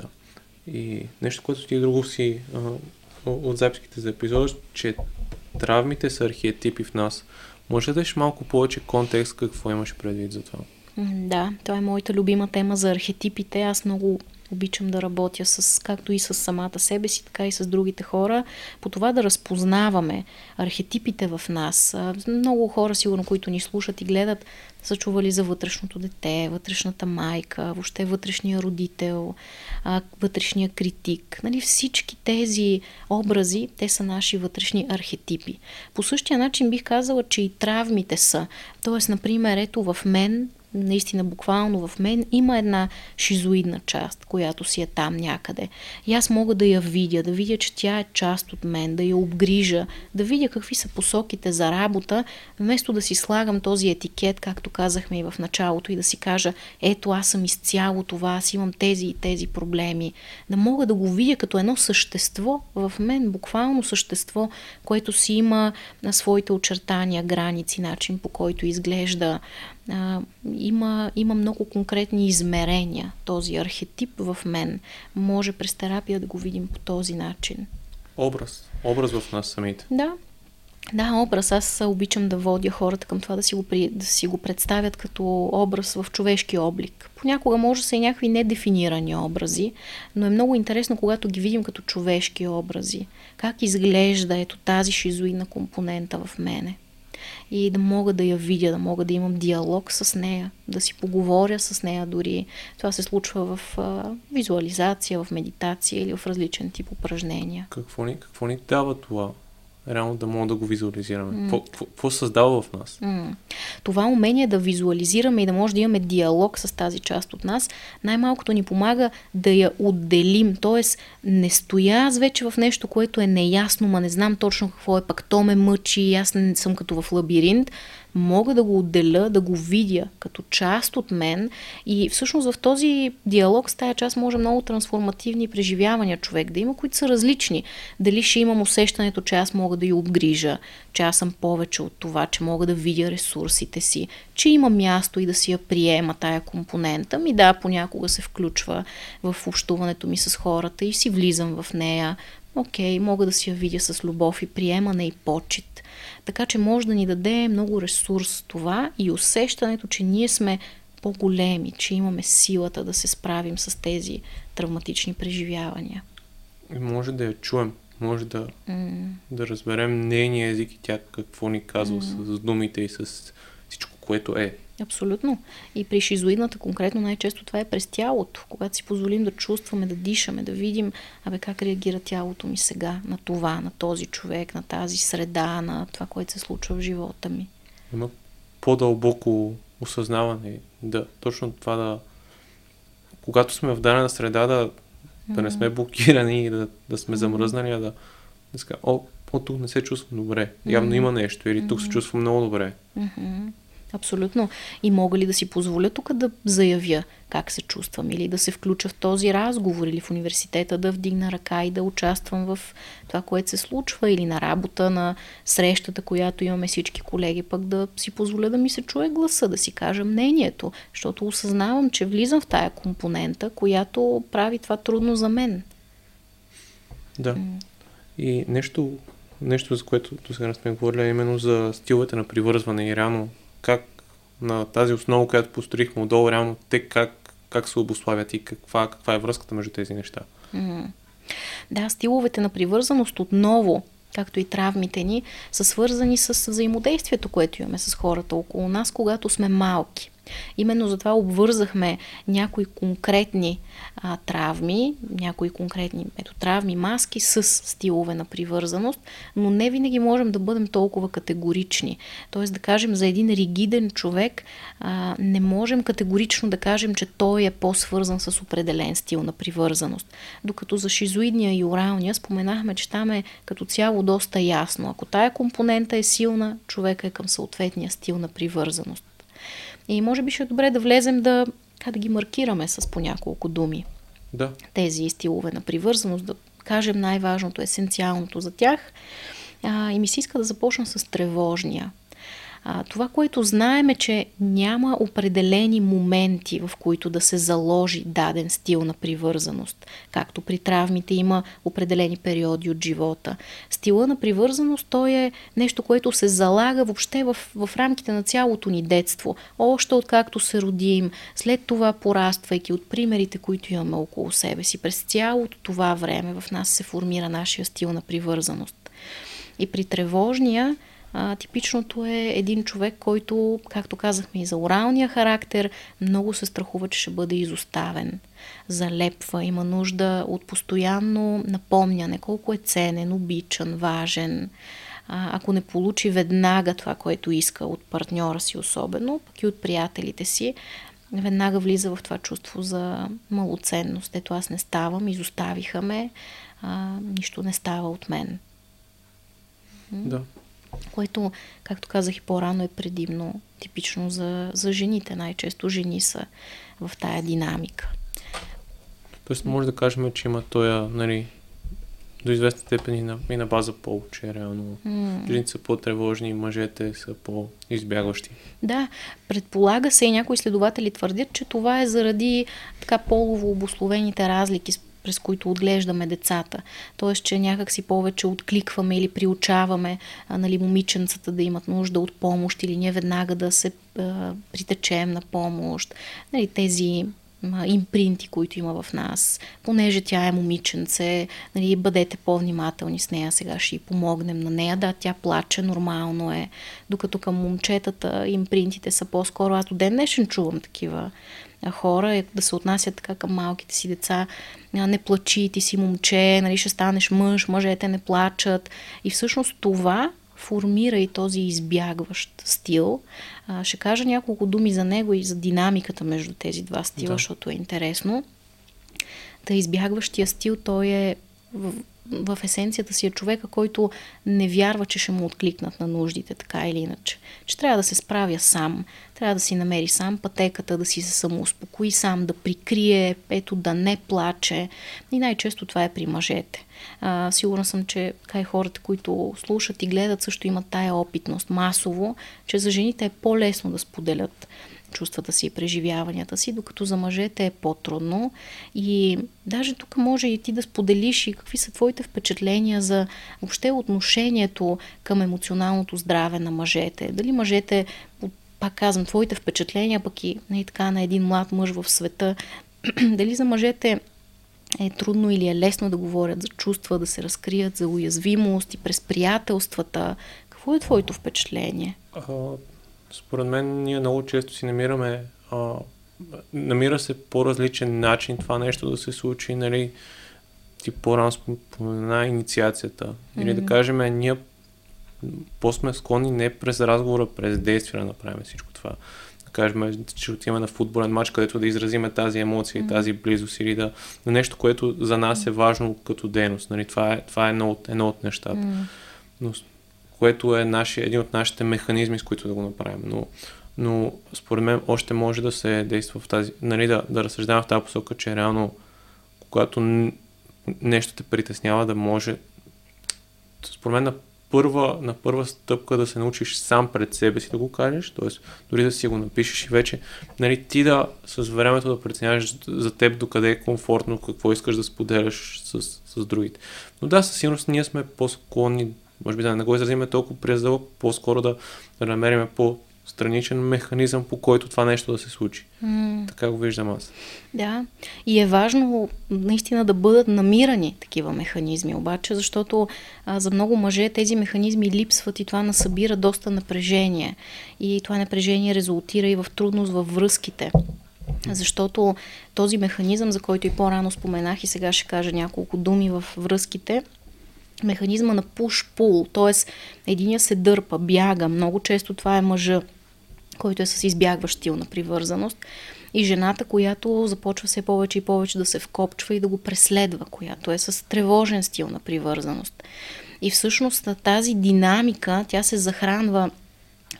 Да. И нещо, което ти друго си от записките за епизода, че травмите са архетипи в нас. Може да дадеш малко повече контекст, какво имаш предвид за това? Да, това е моята любима тема за архетипите. Аз много обичам да работя с, както и с самата себе си, така и с другите хора, по това да разпознаваме архетипите в нас. Много хора, сигурно, които ни слушат и гледат, са чували за вътрешното дете, вътрешната майка, въобще вътрешния родител, вътрешния критик. Нали, всички тези образи, те са наши вътрешни архетипи. По същия начин бих казала, че и травмите са. Тоест, например, ето в мен, наистина буквално в мен има една шизоидна част, която си е там някъде. И аз мога да я видя, да видя, че тя е част от мен, да я обгрижа, да видя какви са посоките за работа, вместо да си слагам този етикет, както казахме и в началото, и да си кажа, ето аз съм изцяло това, аз имам тези и тези проблеми. Да мога да го видя като едно същество в мен, буквално същество, което си има на своите очертания, граници, начин по който изглежда. Има много конкретни измерения. Този архетип в мен може през терапия да го видим по този начин. Образ в нас самите. Да, образ. Аз обичам да водя хората към това да си го представят като образ в човешки облик. Понякога може да са и някакви недефинирани образи, но е много интересно, когато ги видим като човешки образи. Как изглежда ето тази шизоидна компонента в мене. и да мога да я видя, да мога да имам диалог с нея, да си поговоря с нея дори. Това се случва в визуализация, в медитация или в различен тип упражнения. Какво ни дава това? Реално да мога да го визуализираме. Какво създава в нас? Това умение да визуализираме и да може да имаме диалог с тази част от нас, най-малкото ни помага да я отделим. Тоест, не стоя аз вече в нещо, което е неясно, ма не знам точно какво е, пък то ме мъчи, аз не съм като в лабиринт. Мога да го отделя, да го видя като част от мен и всъщност в този диалог с тая част може много трансформативни преживявания човек да има, които са различни. Дали ще имам усещането, че аз мога да я обгрижа, че аз съм повече от това, че мога да видя ресурсите си, че има място и да си я приема тая компонента. Ми да, понякога се включва в общуването ми с хората и си влизам в нея. Окей, мога да си я видя с любов и приемане и почит. Така че може да ни даде много ресурс това и усещането, че ние сме по-големи, че имаме силата да се справим с тези травматични преживявания. И може да я чуем, може да разберем нейния език и тя какво ни казва с думите и с всичко, което е. Абсолютно. И при шизоидната конкретно най-често това е през тялото. Когато си позволим да чувстваме, да дишаме, да видим как реагира тялото ми сега на това, на този човек, на тази среда, на това, което се случва в живота ми. Има по-дълбоко осъзнаване. Да, точно това да... Когато сме в дадена среда, да не сме блокирани и да сме замръзнали, да ска, тук не се чувствам добре. Явно има нещо. Или тук се чувствам много добре. Абсолютно. И мога ли да си позволя тук да заявя как се чувствам или да се включа в този разговор или в университета да вдигна ръка и да участвам в това, което се случва или на работа, на срещата, която имаме всички колеги, пък да си позволя да ми се чуе гласа, да си кажа мнението, защото осъзнавам, че влизам в тая компонента, която прави това трудно за мен. Да. И нещо за което до сега сме говорили, е именно за стиловете на привързване и реално как на тази основа, която построихме отдолу, реално те как се обуславят и каква е връзката между тези неща. Да, стиловете на привързаност отново, както и травмите ни, са свързани с взаимодействието, което имаме с хората около нас, когато сме малки. Именно затова обвързахме някои конкретни травми, травми, маски с стилове на привързаност, но не винаги можем да бъдем толкова категорични. Тоест да кажем за един ригиден човек, не можем категорично да кажем, че той е по-свързан с определен стил на привързаност. Докато за шизоидния и оралния споменахме, че там е като цяло доста ясно. Ако тая компонента е силна, човека е към съответния стил на привързаност. И може би ще е добре да влезем да ги маркираме с по няколко думи. Да. Тези стилове на привързаност, да кажем най-важното, есенциалното за тях. И ми се иска да започна с тревожния. Това, което знаем е, че няма определени моменти, в които да се заложи даден стил на привързаност. Както при травмите има определени периоди от живота. Стила на привързаност, той е нещо, което се залага въобще в рамките на цялото ни детство. Още откакто се родим, след това пораствайки от примерите, които имаме около себе си. През цялото това време в нас се формира нашия стил на привързаност. И при тревожния, типичното е един човек, който, както казахме и за оралния характер, много се страхува, че ще бъде изоставен. Залепва, има нужда от постоянно напомняне колко е ценен, обичан, важен. Ако не получи веднага това, което иска от партньора си особено, пък и от приятелите си, веднага влиза в това чувство за малоценност. Ето аз не ставам, изоставиха ме, нищо не става от мен. Да. Което, както казах и по-рано, е предимно типично за жените. Най-често жени са в тая динамика. Тоест може да кажем, че има тоя, до известна степен и на база пол, че реално жените са по-тревожни, мъжете са по-избягващи. Да, предполага се и някои следователи твърдят, че това е заради полово обусловените разлики, през които отглеждаме децата. Тоест, че някак си повече откликваме или приучаваме момиченцата да имат нужда от помощ или ние веднага да се притечем на помощ. Тези импринти, които има в нас. Понеже тя е момиченце, нали, бъдете по-внимателни с нея, сега ще й помогнем на нея. Да, тя плаче, нормално е. Докато към момчетата импринтите са по-скоро, аз до ден днешен чувам такива хора, да се отнасят така към малките си деца, не плачи, ти си момче, нали, ще станеш мъж, мъжете не плачат. И всъщност това формира и този избягващ стил. Ще кажа няколко думи за него и за динамиката между тези два стила, да, защото е интересно. Та избягващия стил, той е в есенцията си е човека, който не вярва, че ще му откликнат на нуждите, така или иначе. Че трябва да се справя сам, трябва да си намери сам пътеката, да си се самоуспокои сам, да прикрие, ето да не плаче. И най-често това е при мъжете. Сигурна съм, че така и хората, които слушат и гледат, също имат тая опитност масово, че за жените е по-лесно да споделят чувствата си и преживяванията си, докато за мъжете е по-трудно. И даже тук може и ти да споделиш и какви са твоите впечатления за въобще отношението към емоционалното здраве на мъжете. Дали мъжете, пак казвам, твоите впечатления, пък и така на един млад мъж в света, дали за мъжете е трудно или е лесно да говорят за чувства, да се разкрият за уязвимост и през приятелствата. Какво е твоето впечатление? Според мен ние много често си намираме, намира се по-различен начин това нещо да се случи, нали, ти по-рано спомена инициацията. Или да кажем, ние по-сме склонни не през разговора, през действия да направим всичко това. Да кажем, че отиваме на футболен матч, където да изразиме тази емоция, тази близост или да на нещо, което за нас е важно като дейност. Нали, това е едно от нещата. Но което е един от нашите механизми, с които да го направим. Но според мен още може да се действа в тази, нали, да разсъждавам в тази посока, че реално когато нещо те притеснява, да може според мен на първа стъпка да се научиш сам пред себе си да го кажеш, т.е. дори да си го напишеш и вече, нали, ти с времето да преценяваш за теб докъде е комфортно, какво искаш да споделяш с другите. Но да, със сигурност ние сме по-склонни, може би да не го изразиме толкова през дълъг, по-скоро да намерим по-страничен механизъм, по който това нещо да се случи. Така го виждам аз. Да, и е важно наистина да бъдат намирани такива механизми, обаче, защото за много мъже тези механизми липсват и това насъбира доста напрежение. И това напрежение резултира и в трудност във връзките. Защото този механизъм, за който и по-рано споменах и сега ще кажа няколко думи във връзките, механизма на пуш-пул, т.е. единия се дърпа, бяга. Много често това е мъжа, който е с избягващ стил на привързаност, и жената, която започва все повече и повече да се вкопчва и да го преследва, която е с тревожен стил на привързаност. И всъщност тази динамика, тя се захранва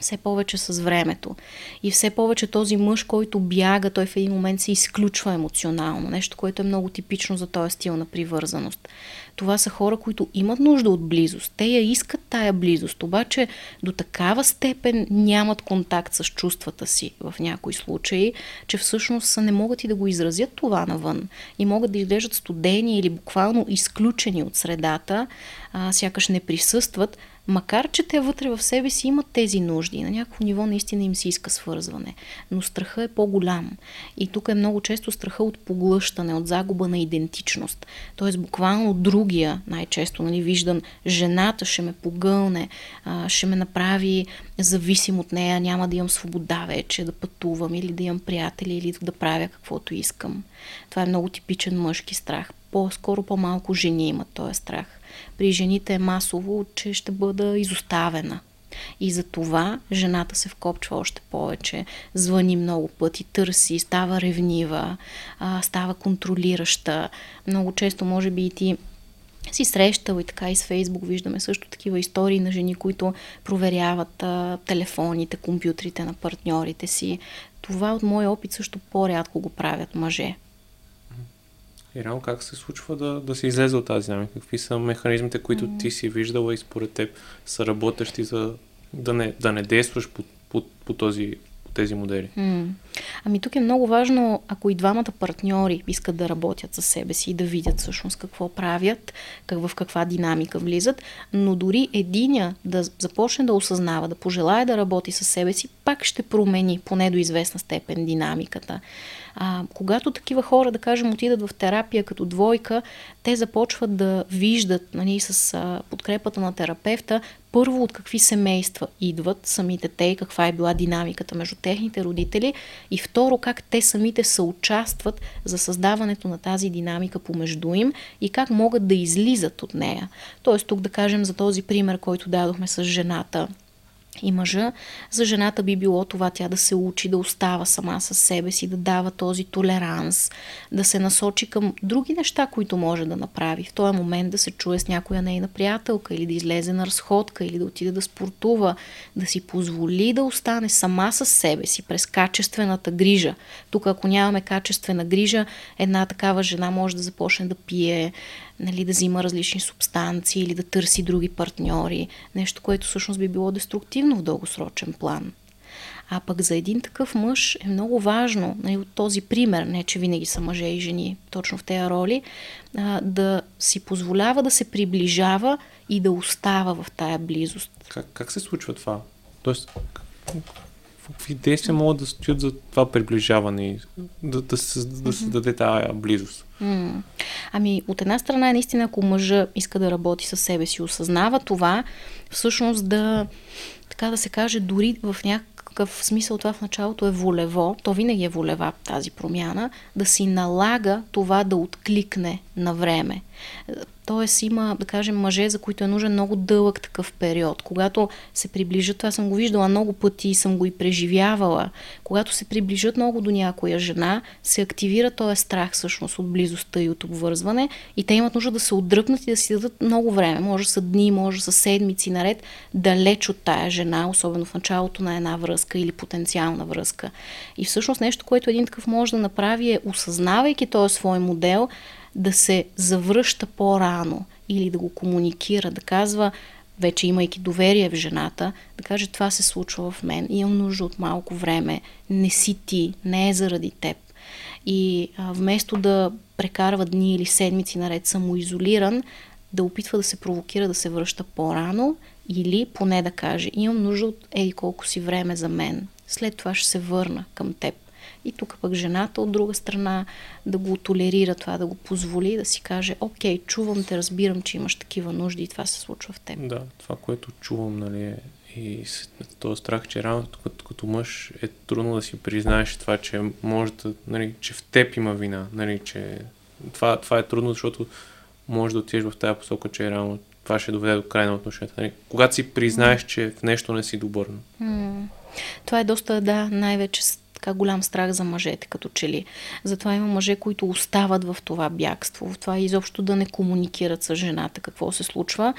все повече с времето. И все повече този мъж, който бяга, той в един момент се изключва емоционално. Нещо, което е много типично за този стил на привързаност. Това са хора, които имат нужда от близост. Те я искат тая близост, обаче до такава степен нямат контакт с чувствата си в някои случаи, че всъщност не могат и да го изразят това навън. И могат да изглеждат студени или буквално изключени от средата, сякаш не присъстват, макар че те вътре в себе си имат тези нужди. На някакво ниво наистина им се иска свързване. Но страха е по-голям. И тук е много често страха от поглъщане, от загуба на идентичност. Тоест буквално другия, най-често, нали, виждан, жената ще ме погълне, ще ме направи зависим от нея, няма да имам свобода вече, да пътувам или да имам приятели или да правя каквото искам. Това е много типичен мъжки страх. По-скоро по-малко жени имат този страх. При жените е масово, че ще бъда изоставена. И за това жената се вкопчва още повече, звъни много пъти, търси, става ревнива, става контролираща. Много често може би и ти си срещал и така и с Фейсбук виждаме също такива истории на жени, които проверяват телефоните, компютрите на партньорите си. Това от моя опит също по-рядко го правят мъже. И реално как се случва да се излезе от тази динамика? Какви са механизмите, които ти си виждала и според теб са работещи за да не действаш по тези модели? Ами тук е много важно, ако и двамата партньори искат да работят със себе си и да видят всъщност какво правят, в каква динамика влизат, но дори единия да започне да осъзнава, да пожелае да работи със себе си, пак ще промени поне до известна степен динамиката. Когато такива хора, да кажем, отидат в терапия като двойка, те започват да виждат, с подкрепата на терапевта, първо от какви семейства идват самите те и каква е била динамиката между техните родители, и второ, как те самите съучастват за създаването на тази динамика помежду им и как могат да излизат от нея. Тоест тук да кажем за този пример, който дадохме с жената и мъжа, за жената би било това тя да се учи, да остава сама със себе си, да дава този толеранс, да се насочи към други неща, които може да направи. В този момент да се чуе с някоя нейна приятелка или да излезе на разходка или да отиде да спортува, да си позволи да остане сама със себе си през качествената грижа. Тук ако нямаме качествена грижа, една такава жена може да започне да пие, да взима различни субстанции или да търси други партньори, нещо, което всъщност би било деструктивно в дългосрочен план. А пък за един такъв мъж е много важно, от този пример, не че винаги са мъже и жени точно в тези роли, да си позволява да се приближава и да остава в тая близост. Как се случва това? Тоест, какви действия могат да стоят за това приближаване и да се даде тая близост? От една страна, наистина, ако мъжа иска да работи със себе си, осъзнава това, всъщност да се каже, дори в някакъв смисъл това в началото е волево, то винаги е волева тази промяна, да си налага това да откликне на време. Тоест има, да кажем, мъже, за които е нужен много дълъг такъв период. Когато се приближат, аз съм го виждала много пъти и съм го и преживявала, когато се приближат много до някоя жена, се активира този страх всъщност от близостта и от обвързване и те имат нужда да се отдръпнат и да си дадат много време. Може са дни, може са седмици наред, далеч от тая жена, особено в началото на една връзка или потенциална връзка. И всъщност нещо, което един такъв може да направи е, осъзнавайки този свой модел, да се завръща по-рано или да го комуникира, да казва, вече имайки доверие в жената, да каже, това се случва в мен, имам нужда от малко време, не си ти, не е заради теб. И вместо да прекарва дни или седмици наред самоизолиран, да опитва да се провокира да се връща по-рано или поне да каже, имам нужда от еди колко си време за мен, след това ще се върна към теб. И тук пък жената от друга страна да го толерира това, да го позволи, да си каже, окей, чувам те, разбирам, че имаш такива нужди и това се случва в теб. Да, това, което чувам, и този страх, че рано като мъж е трудно да си признаеш това, че може да, че в теб има вина, че това е трудно, защото може да отидеш в тая посока, че рано това ще доведе до край на отношенията. Когато си признаеш, че в нещо не си добър. Това е доста, най-вече така голям страх за мъжете, като че ли. Затова има мъже, които остават в това бягство, в това изобщо да не комуникират с жената какво се случва.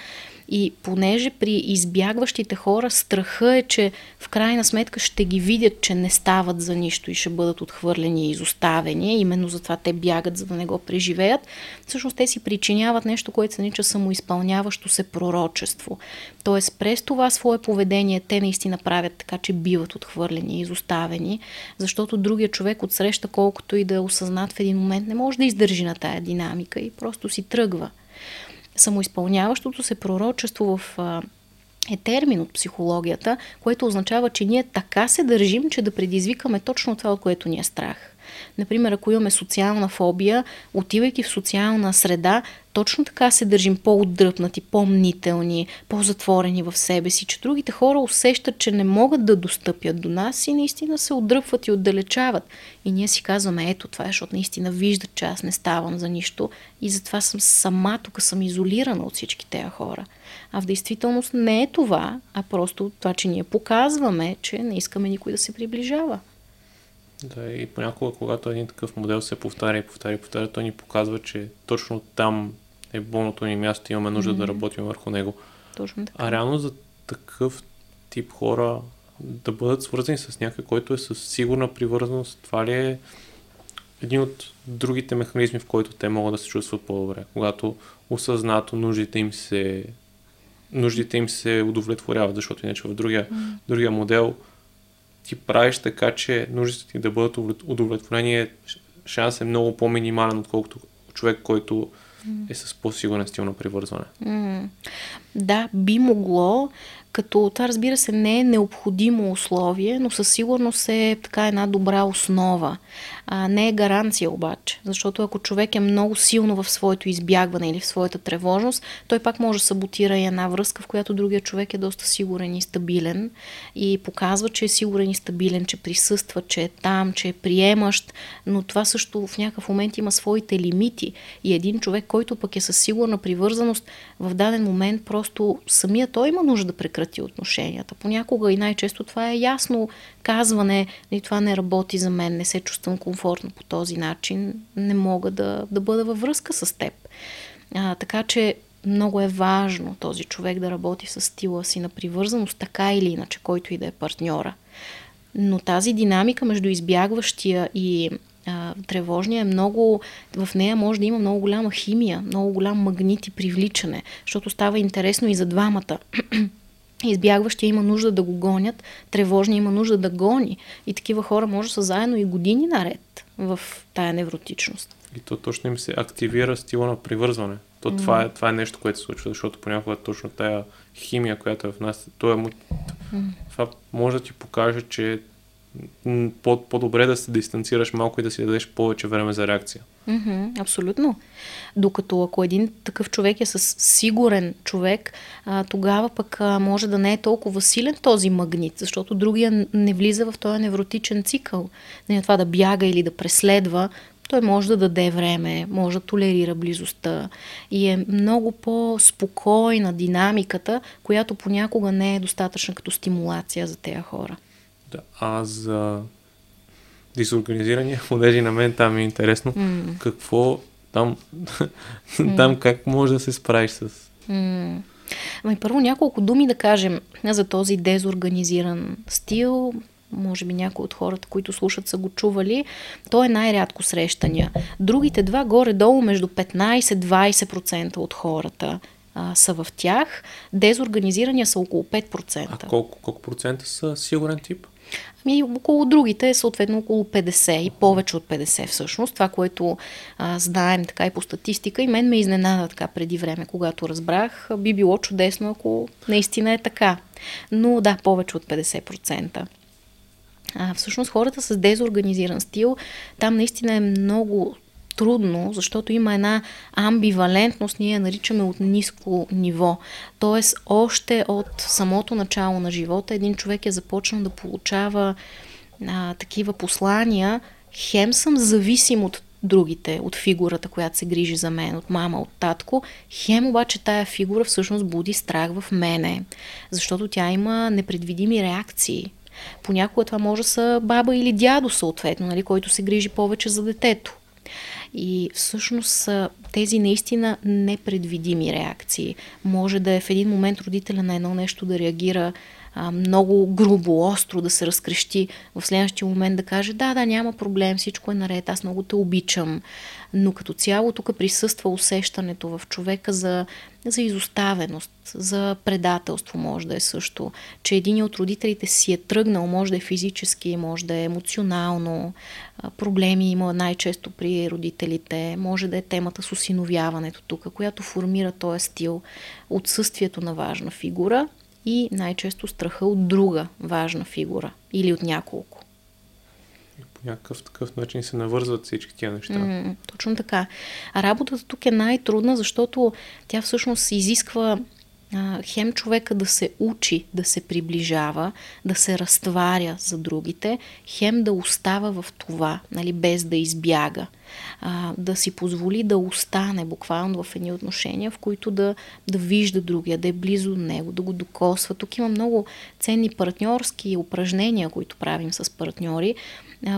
И понеже при избягващите хора страха е, че в крайна сметка ще ги видят, че не стават за нищо и ще бъдат отхвърлени и изоставени. Именно затова те бягат, за да не го преживеят. Всъщност те си причиняват нещо, което се нарича самоизпълняващо се пророчество. Тоест през това свое поведение те наистина правят така, че биват отхвърлени и изоставени, защото другия човек отсреща, колкото и да е осъзнат в един момент, не може да издържи на тая динамика и просто си тръгва. Самоизпълняващото се пророчество е термин от психологията, което означава, че ние така се държим, че да предизвикаме точно това, от което ни е страх. Например, ако имаме социална фобия, отивайки в социална среда, точно така се държим по-отдръпнати, по-мнителни, по-затворени в себе си, че другите хора усещат, че не могат да достъпят до нас и наистина се отдръпват и отдалечават. И ние си казваме, ето това е, защото наистина виждат, че аз не ставам за нищо и затова съм сама, тук съм изолирана от всички тези хора. А в действителност не е това, а просто това, че ние показваме, че не искаме никой да се приближава. Да, и понякога, когато един такъв модел се повтаря, той ни показва, че точно там е болното ни място и имаме нужда да работим върху него. Точно така. А реално за такъв тип хора да бъдат свързани с някой, който е със сигурна привързаност, това ли е един от другите механизми, в който те могат да се чувстват по-добре, когато осъзнато нуждите им се удовлетворяват, защото иначе в другия модел ти правиш така, че нуждите ти да бъдат удовлетворени, шанс е много по-минимален, отколкото човек, който е с по-сигурен стил на привързване. Да, би могло, като това, разбира се, не е необходимо условие, но със сигурност е така една добра основа. Не е гаранция обаче, защото ако човек е много силно в своето избягване или в своята тревожност, той пак може да саботира и една връзка, в която другия човек е доста сигурен и стабилен и показва, че е сигурен и стабилен, че присъства, че е там, че е приемащ, но това също в някакъв момент има своите лимити и един човек, който пък е със сигурна привързаност, в даден момент просто самия той има нужда да прекрати отношенията. Понякога и най-често това е ясно казване, и това не работи за мен, не се чувствам комфортно по този начин, не мога да бъда във връзка с теб. Така че много е важно този човек да работи с стила си на привързаност, така или иначе, който и да е партньора. Но тази динамика между избягващия и тревожния е много, в нея може да има много голяма химия, много голям магнит и привличане, защото става интересно и за двамата. Избягващия има нужда да го гонят, тревожния има нужда да гони. И такива хора може да са заедно и години наред в тая невротичност. И то точно им се активира стила на привързване. То това е нещо, което се случва, защото понякога точно тая химия, която е в нас, това може да ти покаже, че по-добре да се дистанцираш малко и да си дадеш повече време за реакция. Абсолютно. Докато ако един такъв човек е със сигурен човек, тогава пък може да не е толкова силен този магнит, защото другия не влиза в този невротичен цикъл. Не това да бяга или да преследва, той може да даде време, може да толерира близостта и е много по-спокойна динамиката, която понякога не е достатъчна като стимулация за тези хора. Да, а за дезорганизирания младежи на мен там е интересно. Какво там как може да се справиш с... Първо няколко думи да кажем за този дезорганизиран стил. Може би някои от хората, които слушат, са го чували. Той е най-рядко срещания. Другите два горе-долу между 15-20% от хората са в тях. Дезорганизирания са около 5%. А колко процента са сигурен тип? Около другите е съответно около 50 и повече от 50 всъщност. Това, което знаем така и по статистика, и мен ме изненада така преди време, когато разбрах, би било чудесно, ако наистина е така. Но да, повече от 50%. Всъщност хората с дезорганизиран стил, там наистина е много трудно, защото има една амбивалентност, ние я наричаме от ниско ниво. Тоест, още от самото начало на живота един човек е започнал да получава такива послания. Хем съм зависим от другите, от фигурата, която се грижи за мен, от мама, от татко. Хем обаче тая фигура всъщност буди страх в мене, защото тя има непредвидими реакции. Понякога това може да са баба или дядо съответно, нали, който се грижи повече за детето. И всъщност тези наистина непредвидими реакции. Може да е в един момент родителя на едно нещо да реагира много грубо, остро, да се разкрещи, в следващия момент да каже да, няма проблем, всичко е наред, аз много те обичам. Но като цяло тук присъства усещането в човека за изоставеност, за предателство може да е също, че един от родителите си е тръгнал, може да е физически, може да е емоционално, проблеми има най-често при родителите, може да е темата с осиновяването тук, която формира този стил, отсъствието на важна фигура и най-често страха от друга важна фигура или от няколко. По някакъв такъв начин се навързват всички тия неща. Точно така. А работата тук е най-трудна, защото тя всъщност изисква хем човека да се учи, да се приближава, да се разтваря за другите, хем да остава в това, нали, без да избяга. Да си позволи да остане буквално в едни отношения, в които да вижда другия, да е близо до него, да го докосва. Тук има много ценни партньорски упражнения, които правим с партньори,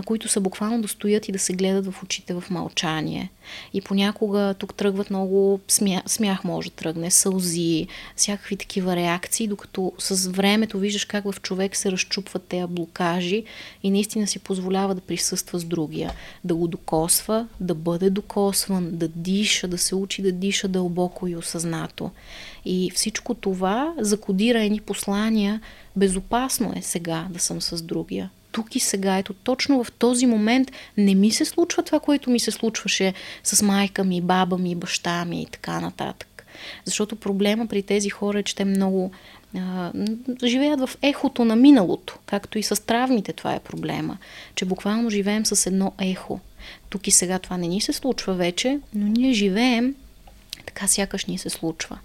които са буквално да стоят и да се гледат в очите в мълчание. И понякога тук тръгват много смях може да тръгне, сълзи, всякакви такива реакции, докато с времето виждаш как в човек се разчупват тези блокажи и наистина си позволява да присъства с другия, да го докосва, да бъде докосван, да диша, да се учи да диша дълбоко и осъзнато. И всичко това закодира едни послания. Безопасно е сега да съм с другия. тук и сега, ето точно в този момент не ми се случва това, което ми се случваше с майка ми, баба ми, баща ми и така нататък. Защото проблема при тези хора е, че те много живеят в ехото на миналото, както и с травмите, това е проблема, че буквално живеем с едно ехо. Тук и сега това не ни се случва вече, но ние живеем така, сякаш ни се случва.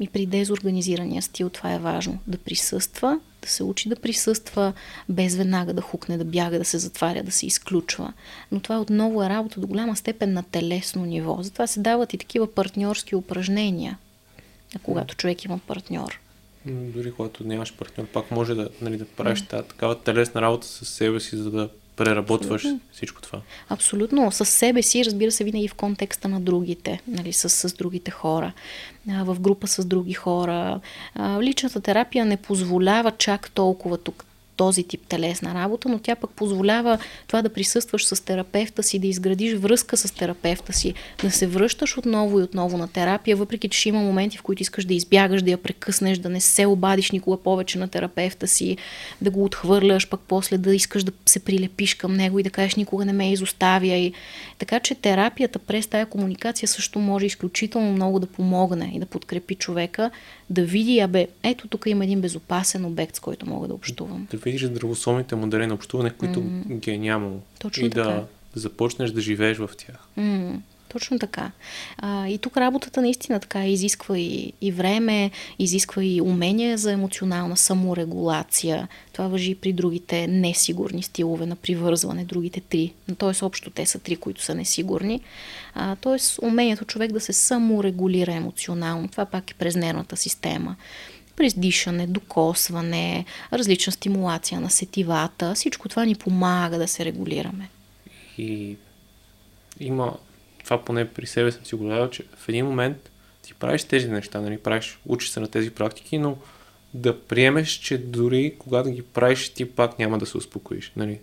И при дезорганизирания стил това е важно. Да присъства, да се учи да присъства, без веднага да хукне, да бяга, да се затваря, да се изключва. Но това отново е работа до голяма степен на телесно ниво. Затова се дават и такива партньорски упражнения, когато човек има партньор. Дори когато нямаш партньор, пак може да, нали, да правиш такава телесна работа със себе си, за да преработваш всичко това. Абсолютно. Със себе си, разбира се, винаги в контекста на другите, нали, с другите хора, в група с други хора. Личната терапия не позволява чак толкова тук този тип телесна работа, но тя пък позволява това да присъстваш с терапевта си, да изградиш връзка с терапевта си, да се връщаш отново и отново на терапия, въпреки че има моменти, в които искаш да избягаш, да я прекъснеш, да не се обадиш никога повече на терапевта си, да го отхвърляш, пък после да искаш да се прилепиш към него и да кажеш никога не ме изоставя. И така че терапията през тая комуникация също може изключително много да помогне и да подкрепи човека, да види, ето тук има един безопасен обект, с който мога да общувам. Видиш здравословните модели на общуване, които ги е нямало. Точно и така. Да започнеш да живееш в тях. Точно така. И тук работата наистина така изисква и време, изисква и умения за емоционална саморегулация. Това важи и при другите несигурни стилове на привързване, другите три. Тоест общо те са три, които са несигурни. Тоест умението човек да се саморегулира емоционално. Това пак е през нервната система. През дишане, докосване, различна стимулация на сетивата. Всичко това ни помага да се регулираме. И има, това поне при себе съм си го гледал, че в един момент ти правиш тези неща, нали? Учиш се на тези практики, но да приемеш, че дори когато ги правиш, ти пак няма да се успокоиш. Нали?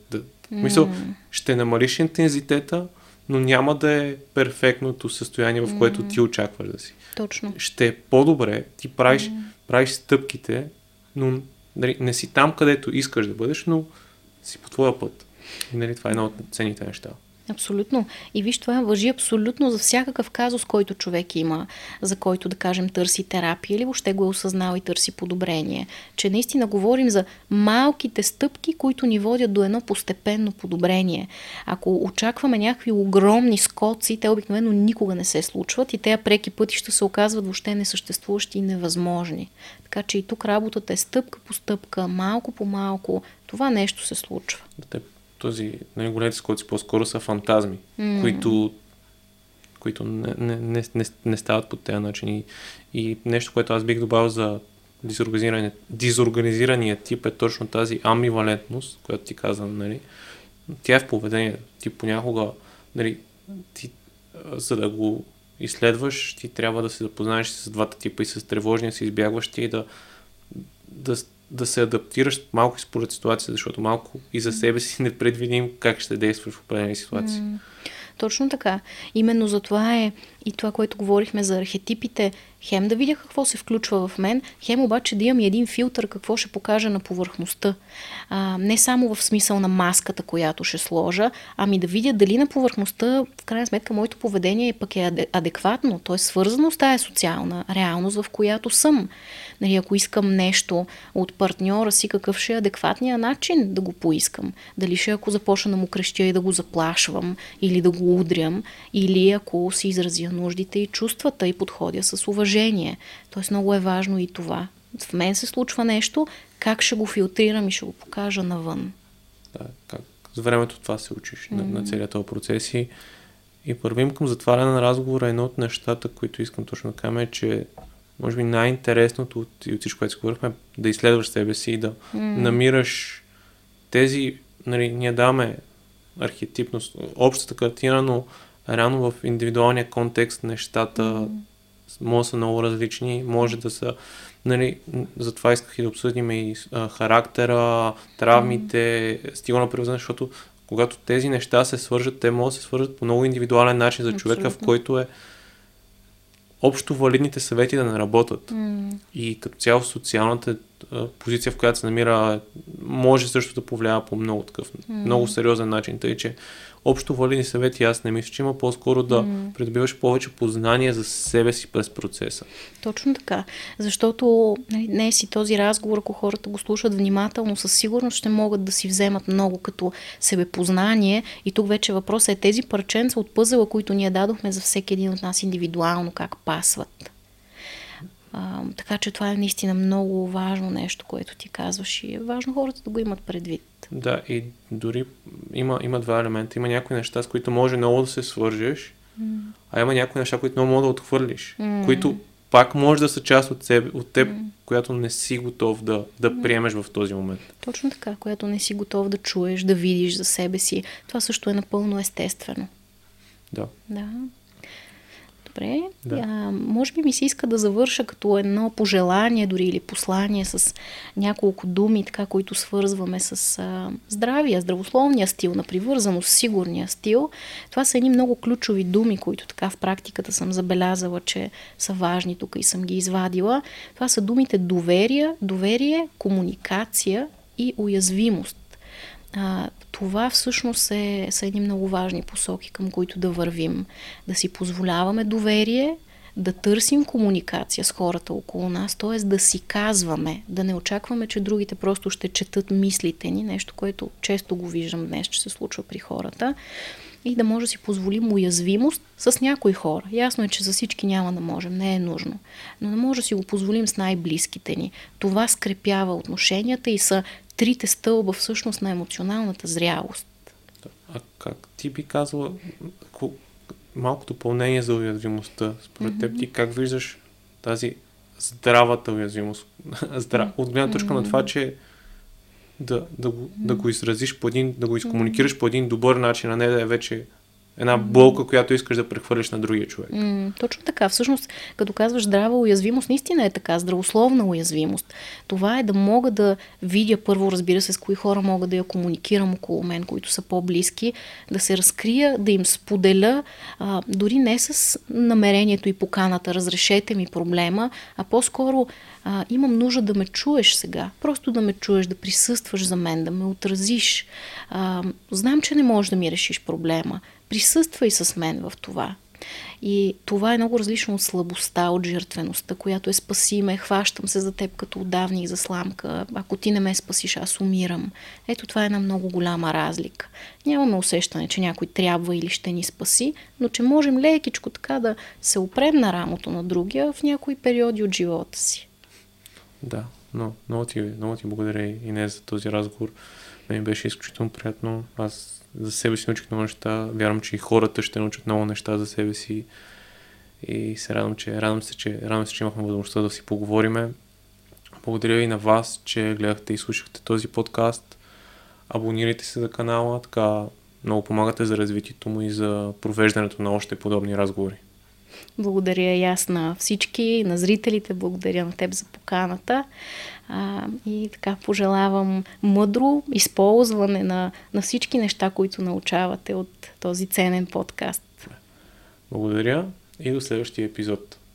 Мисъл, ще намалиш интензитета, но няма да е перфектното състояние, в което ти очакваш да си. Точно. Ще е по-добре, ти правиш стъпките, но нали, не си там, където искаш да бъдеш, но си по твоя път. И нали, това е едно от ценните неща. Абсолютно. И виж, това важи абсолютно за всякакъв казус, който човек има, за който, да кажем, търси терапия или въобще го е осъзнал и търси подобрение. Че наистина говорим за малките стъпки, които ни водят до едно постепенно подобрение. Ако очакваме някакви огромни скоци, те обикновено никога не се случват и те преки пътища се оказват въобще несъществуващи и невъзможни. Така че и тук работата е стъпка по стъпка, малко по малко. Това нещо се случва. Нали, големите скоци по-скоро са фантазми, които не стават по тези начини. И нещо, което аз бих добавил за дезорганизирания тип е точно тази амбивалентност, която ти казвам. Нали. Тя е в поведение. Ти понякога, нали, за да го изследваш, ти трябва да се запознаеш с двата типа, и с тревожния, с избягващия, и да се адаптираш малко според ситуация, защото малко и за себе си не предвидим как ще действаш в определени ситуации. Точно така. Именно за това е и това, което говорихме за архетипите. Хем да видя какво се включва в мен, хем обаче да имам един филтър какво ще покажа на повърхността. Не само в смисъл на маската, която ще сложа, ами да видя дали на повърхността, в крайна сметка, моето поведение пък е адекватно, т.е. свързано с тая социална реалност, в която съм. Нали, ако искам нещо от партньора си, какъв ще е адекватният начин да го поискам. Дали ще ако започна да му крещя и да го заплашвам, или да го удрям, или ако си изразя нуждите и чувствата и подходя с уважение. Тоест много е важно и това. В мен се случва нещо, как ще го филтрирам и ще го покажа навън. Да, как с времето това се учиш на целия този процес. И първим към затваряне на разговора. Едно от нещата, които искам точно да кажа, е, че може би най-интересното от всичко, което си говорихме, е да изследваш себе си и да намираш тези, нали, ние даваме архетипност, общата картина, но реално в индивидуалния контекст нещата може да са много различни, може да са, нали, затова исках и да обсъдим и характера, травмите, стила на превъзна, защото когато тези неща се свържат, те могат да се свържат по много индивидуален начин за човека, в който е общо валидните съвети да не работят. И като цяло социалната позиция, в която се намира, може също да повлиява по много такъв, много сериозен начин. Тъй, че общо валидни съвети аз не мисля, че има, по-скоро да придобиваш повече познание за себе си през процеса. Точно така, защото днес и този разговор, ако хората го слушат внимателно, със сигурност ще могат да си вземат много като себепознание. И тук вече въпросът е тези парченца от пъзела, които ние дадохме за всеки един от нас индивидуално, как пасват. Така че това е наистина много важно нещо, което ти казваш, и е важно хората да го имат предвид. Да, и дори има два елемента. Има някои неща, с които може много да се свържеш, а има някои неща, които много може да отхвърлиш, които пак може да са част от теб, която не си готов да приемеш в този момент. Точно така, която не си готов да чуеш, да видиш за себе си. Това също е напълно естествено. Да. Да. Може би ми се иска да завърша като едно пожелание дори или послание с няколко думи, така, които свързваме с здравия, здравословния стил на привързаност, сигурния стил. Това са едни много ключови думи, които така в практиката съм забелязала, че са важни тук и съм ги извадила. Това са думите доверие, комуникация и уязвимост. Това всъщност са едни много важни посоки, към които да вървим. Да си позволяваме доверие, да търсим комуникация с хората около нас, т.е. да си казваме, да не очакваме, че другите просто ще четат мислите ни, нещо, което често го виждам днес, че се случва при хората, и да може да си позволим уязвимост с някои хора. Ясно е, че за всички няма да можем, не е нужно, но не може да си го позволим с най-близките ни. Това скрепява отношенията и са трите стълба всъщност на емоционалната зрялост. А как ти би казала, малко допълнение за уязвимостта, според теб ти как виждаш тази здравата уязвимост? От гледна точка на това, че да го изразиш да го изкомуникираш по един добър начин, а не да е вече една болка, която искаш да прехвърлиш на другия човек. Точно така. Всъщност, като казваш здрава уязвимост, наистина е така, здравословна уязвимост. Това е да мога да видя първо, разбира се, с кои хора мога да я комуникирам около мен, които са по-близки, да се разкрия, да им споделя, дори не с намерението и поканата, разрешете ми проблема, а по-скоро имам нужда да ме чуеш сега. Просто да ме чуеш, да присъстваш за мен, да ме отразиш. Знам, че не можеш да ми решиш проблема. Присъствай с мен в това. И това е много различно от слабостта, от жертвеността, която е спаси ме, хващам се за теб като отдавник за сламка, ако ти не ме спасиш, аз умирам. Ето това е една много голяма разлика. Нямаме усещане, че някой трябва или ще ни спаси, но че можем лекичко така да се опрем на рамото на другия в някои периоди от живота си. Да, но много ти благодаря, Инес, за този разговор. Мен беше изключително приятно. Аз за себе си научих много неща. Вярвам, че и хората ще научат много неща за себе си. И се радвам се, че имахме възможността да си поговорим. Благодаря и на вас, че гледахте и слушахте този подкаст. Абонирайте се за канала, така много помагате за развитието му и за провеждането на още подобни разговори. Благодаря и аз на всички, на зрителите, благодаря на теб за поканата. И така пожелавам мъдро използване на всички неща, които научавате от този ценен подкаст. Благодаря и до следващия епизод.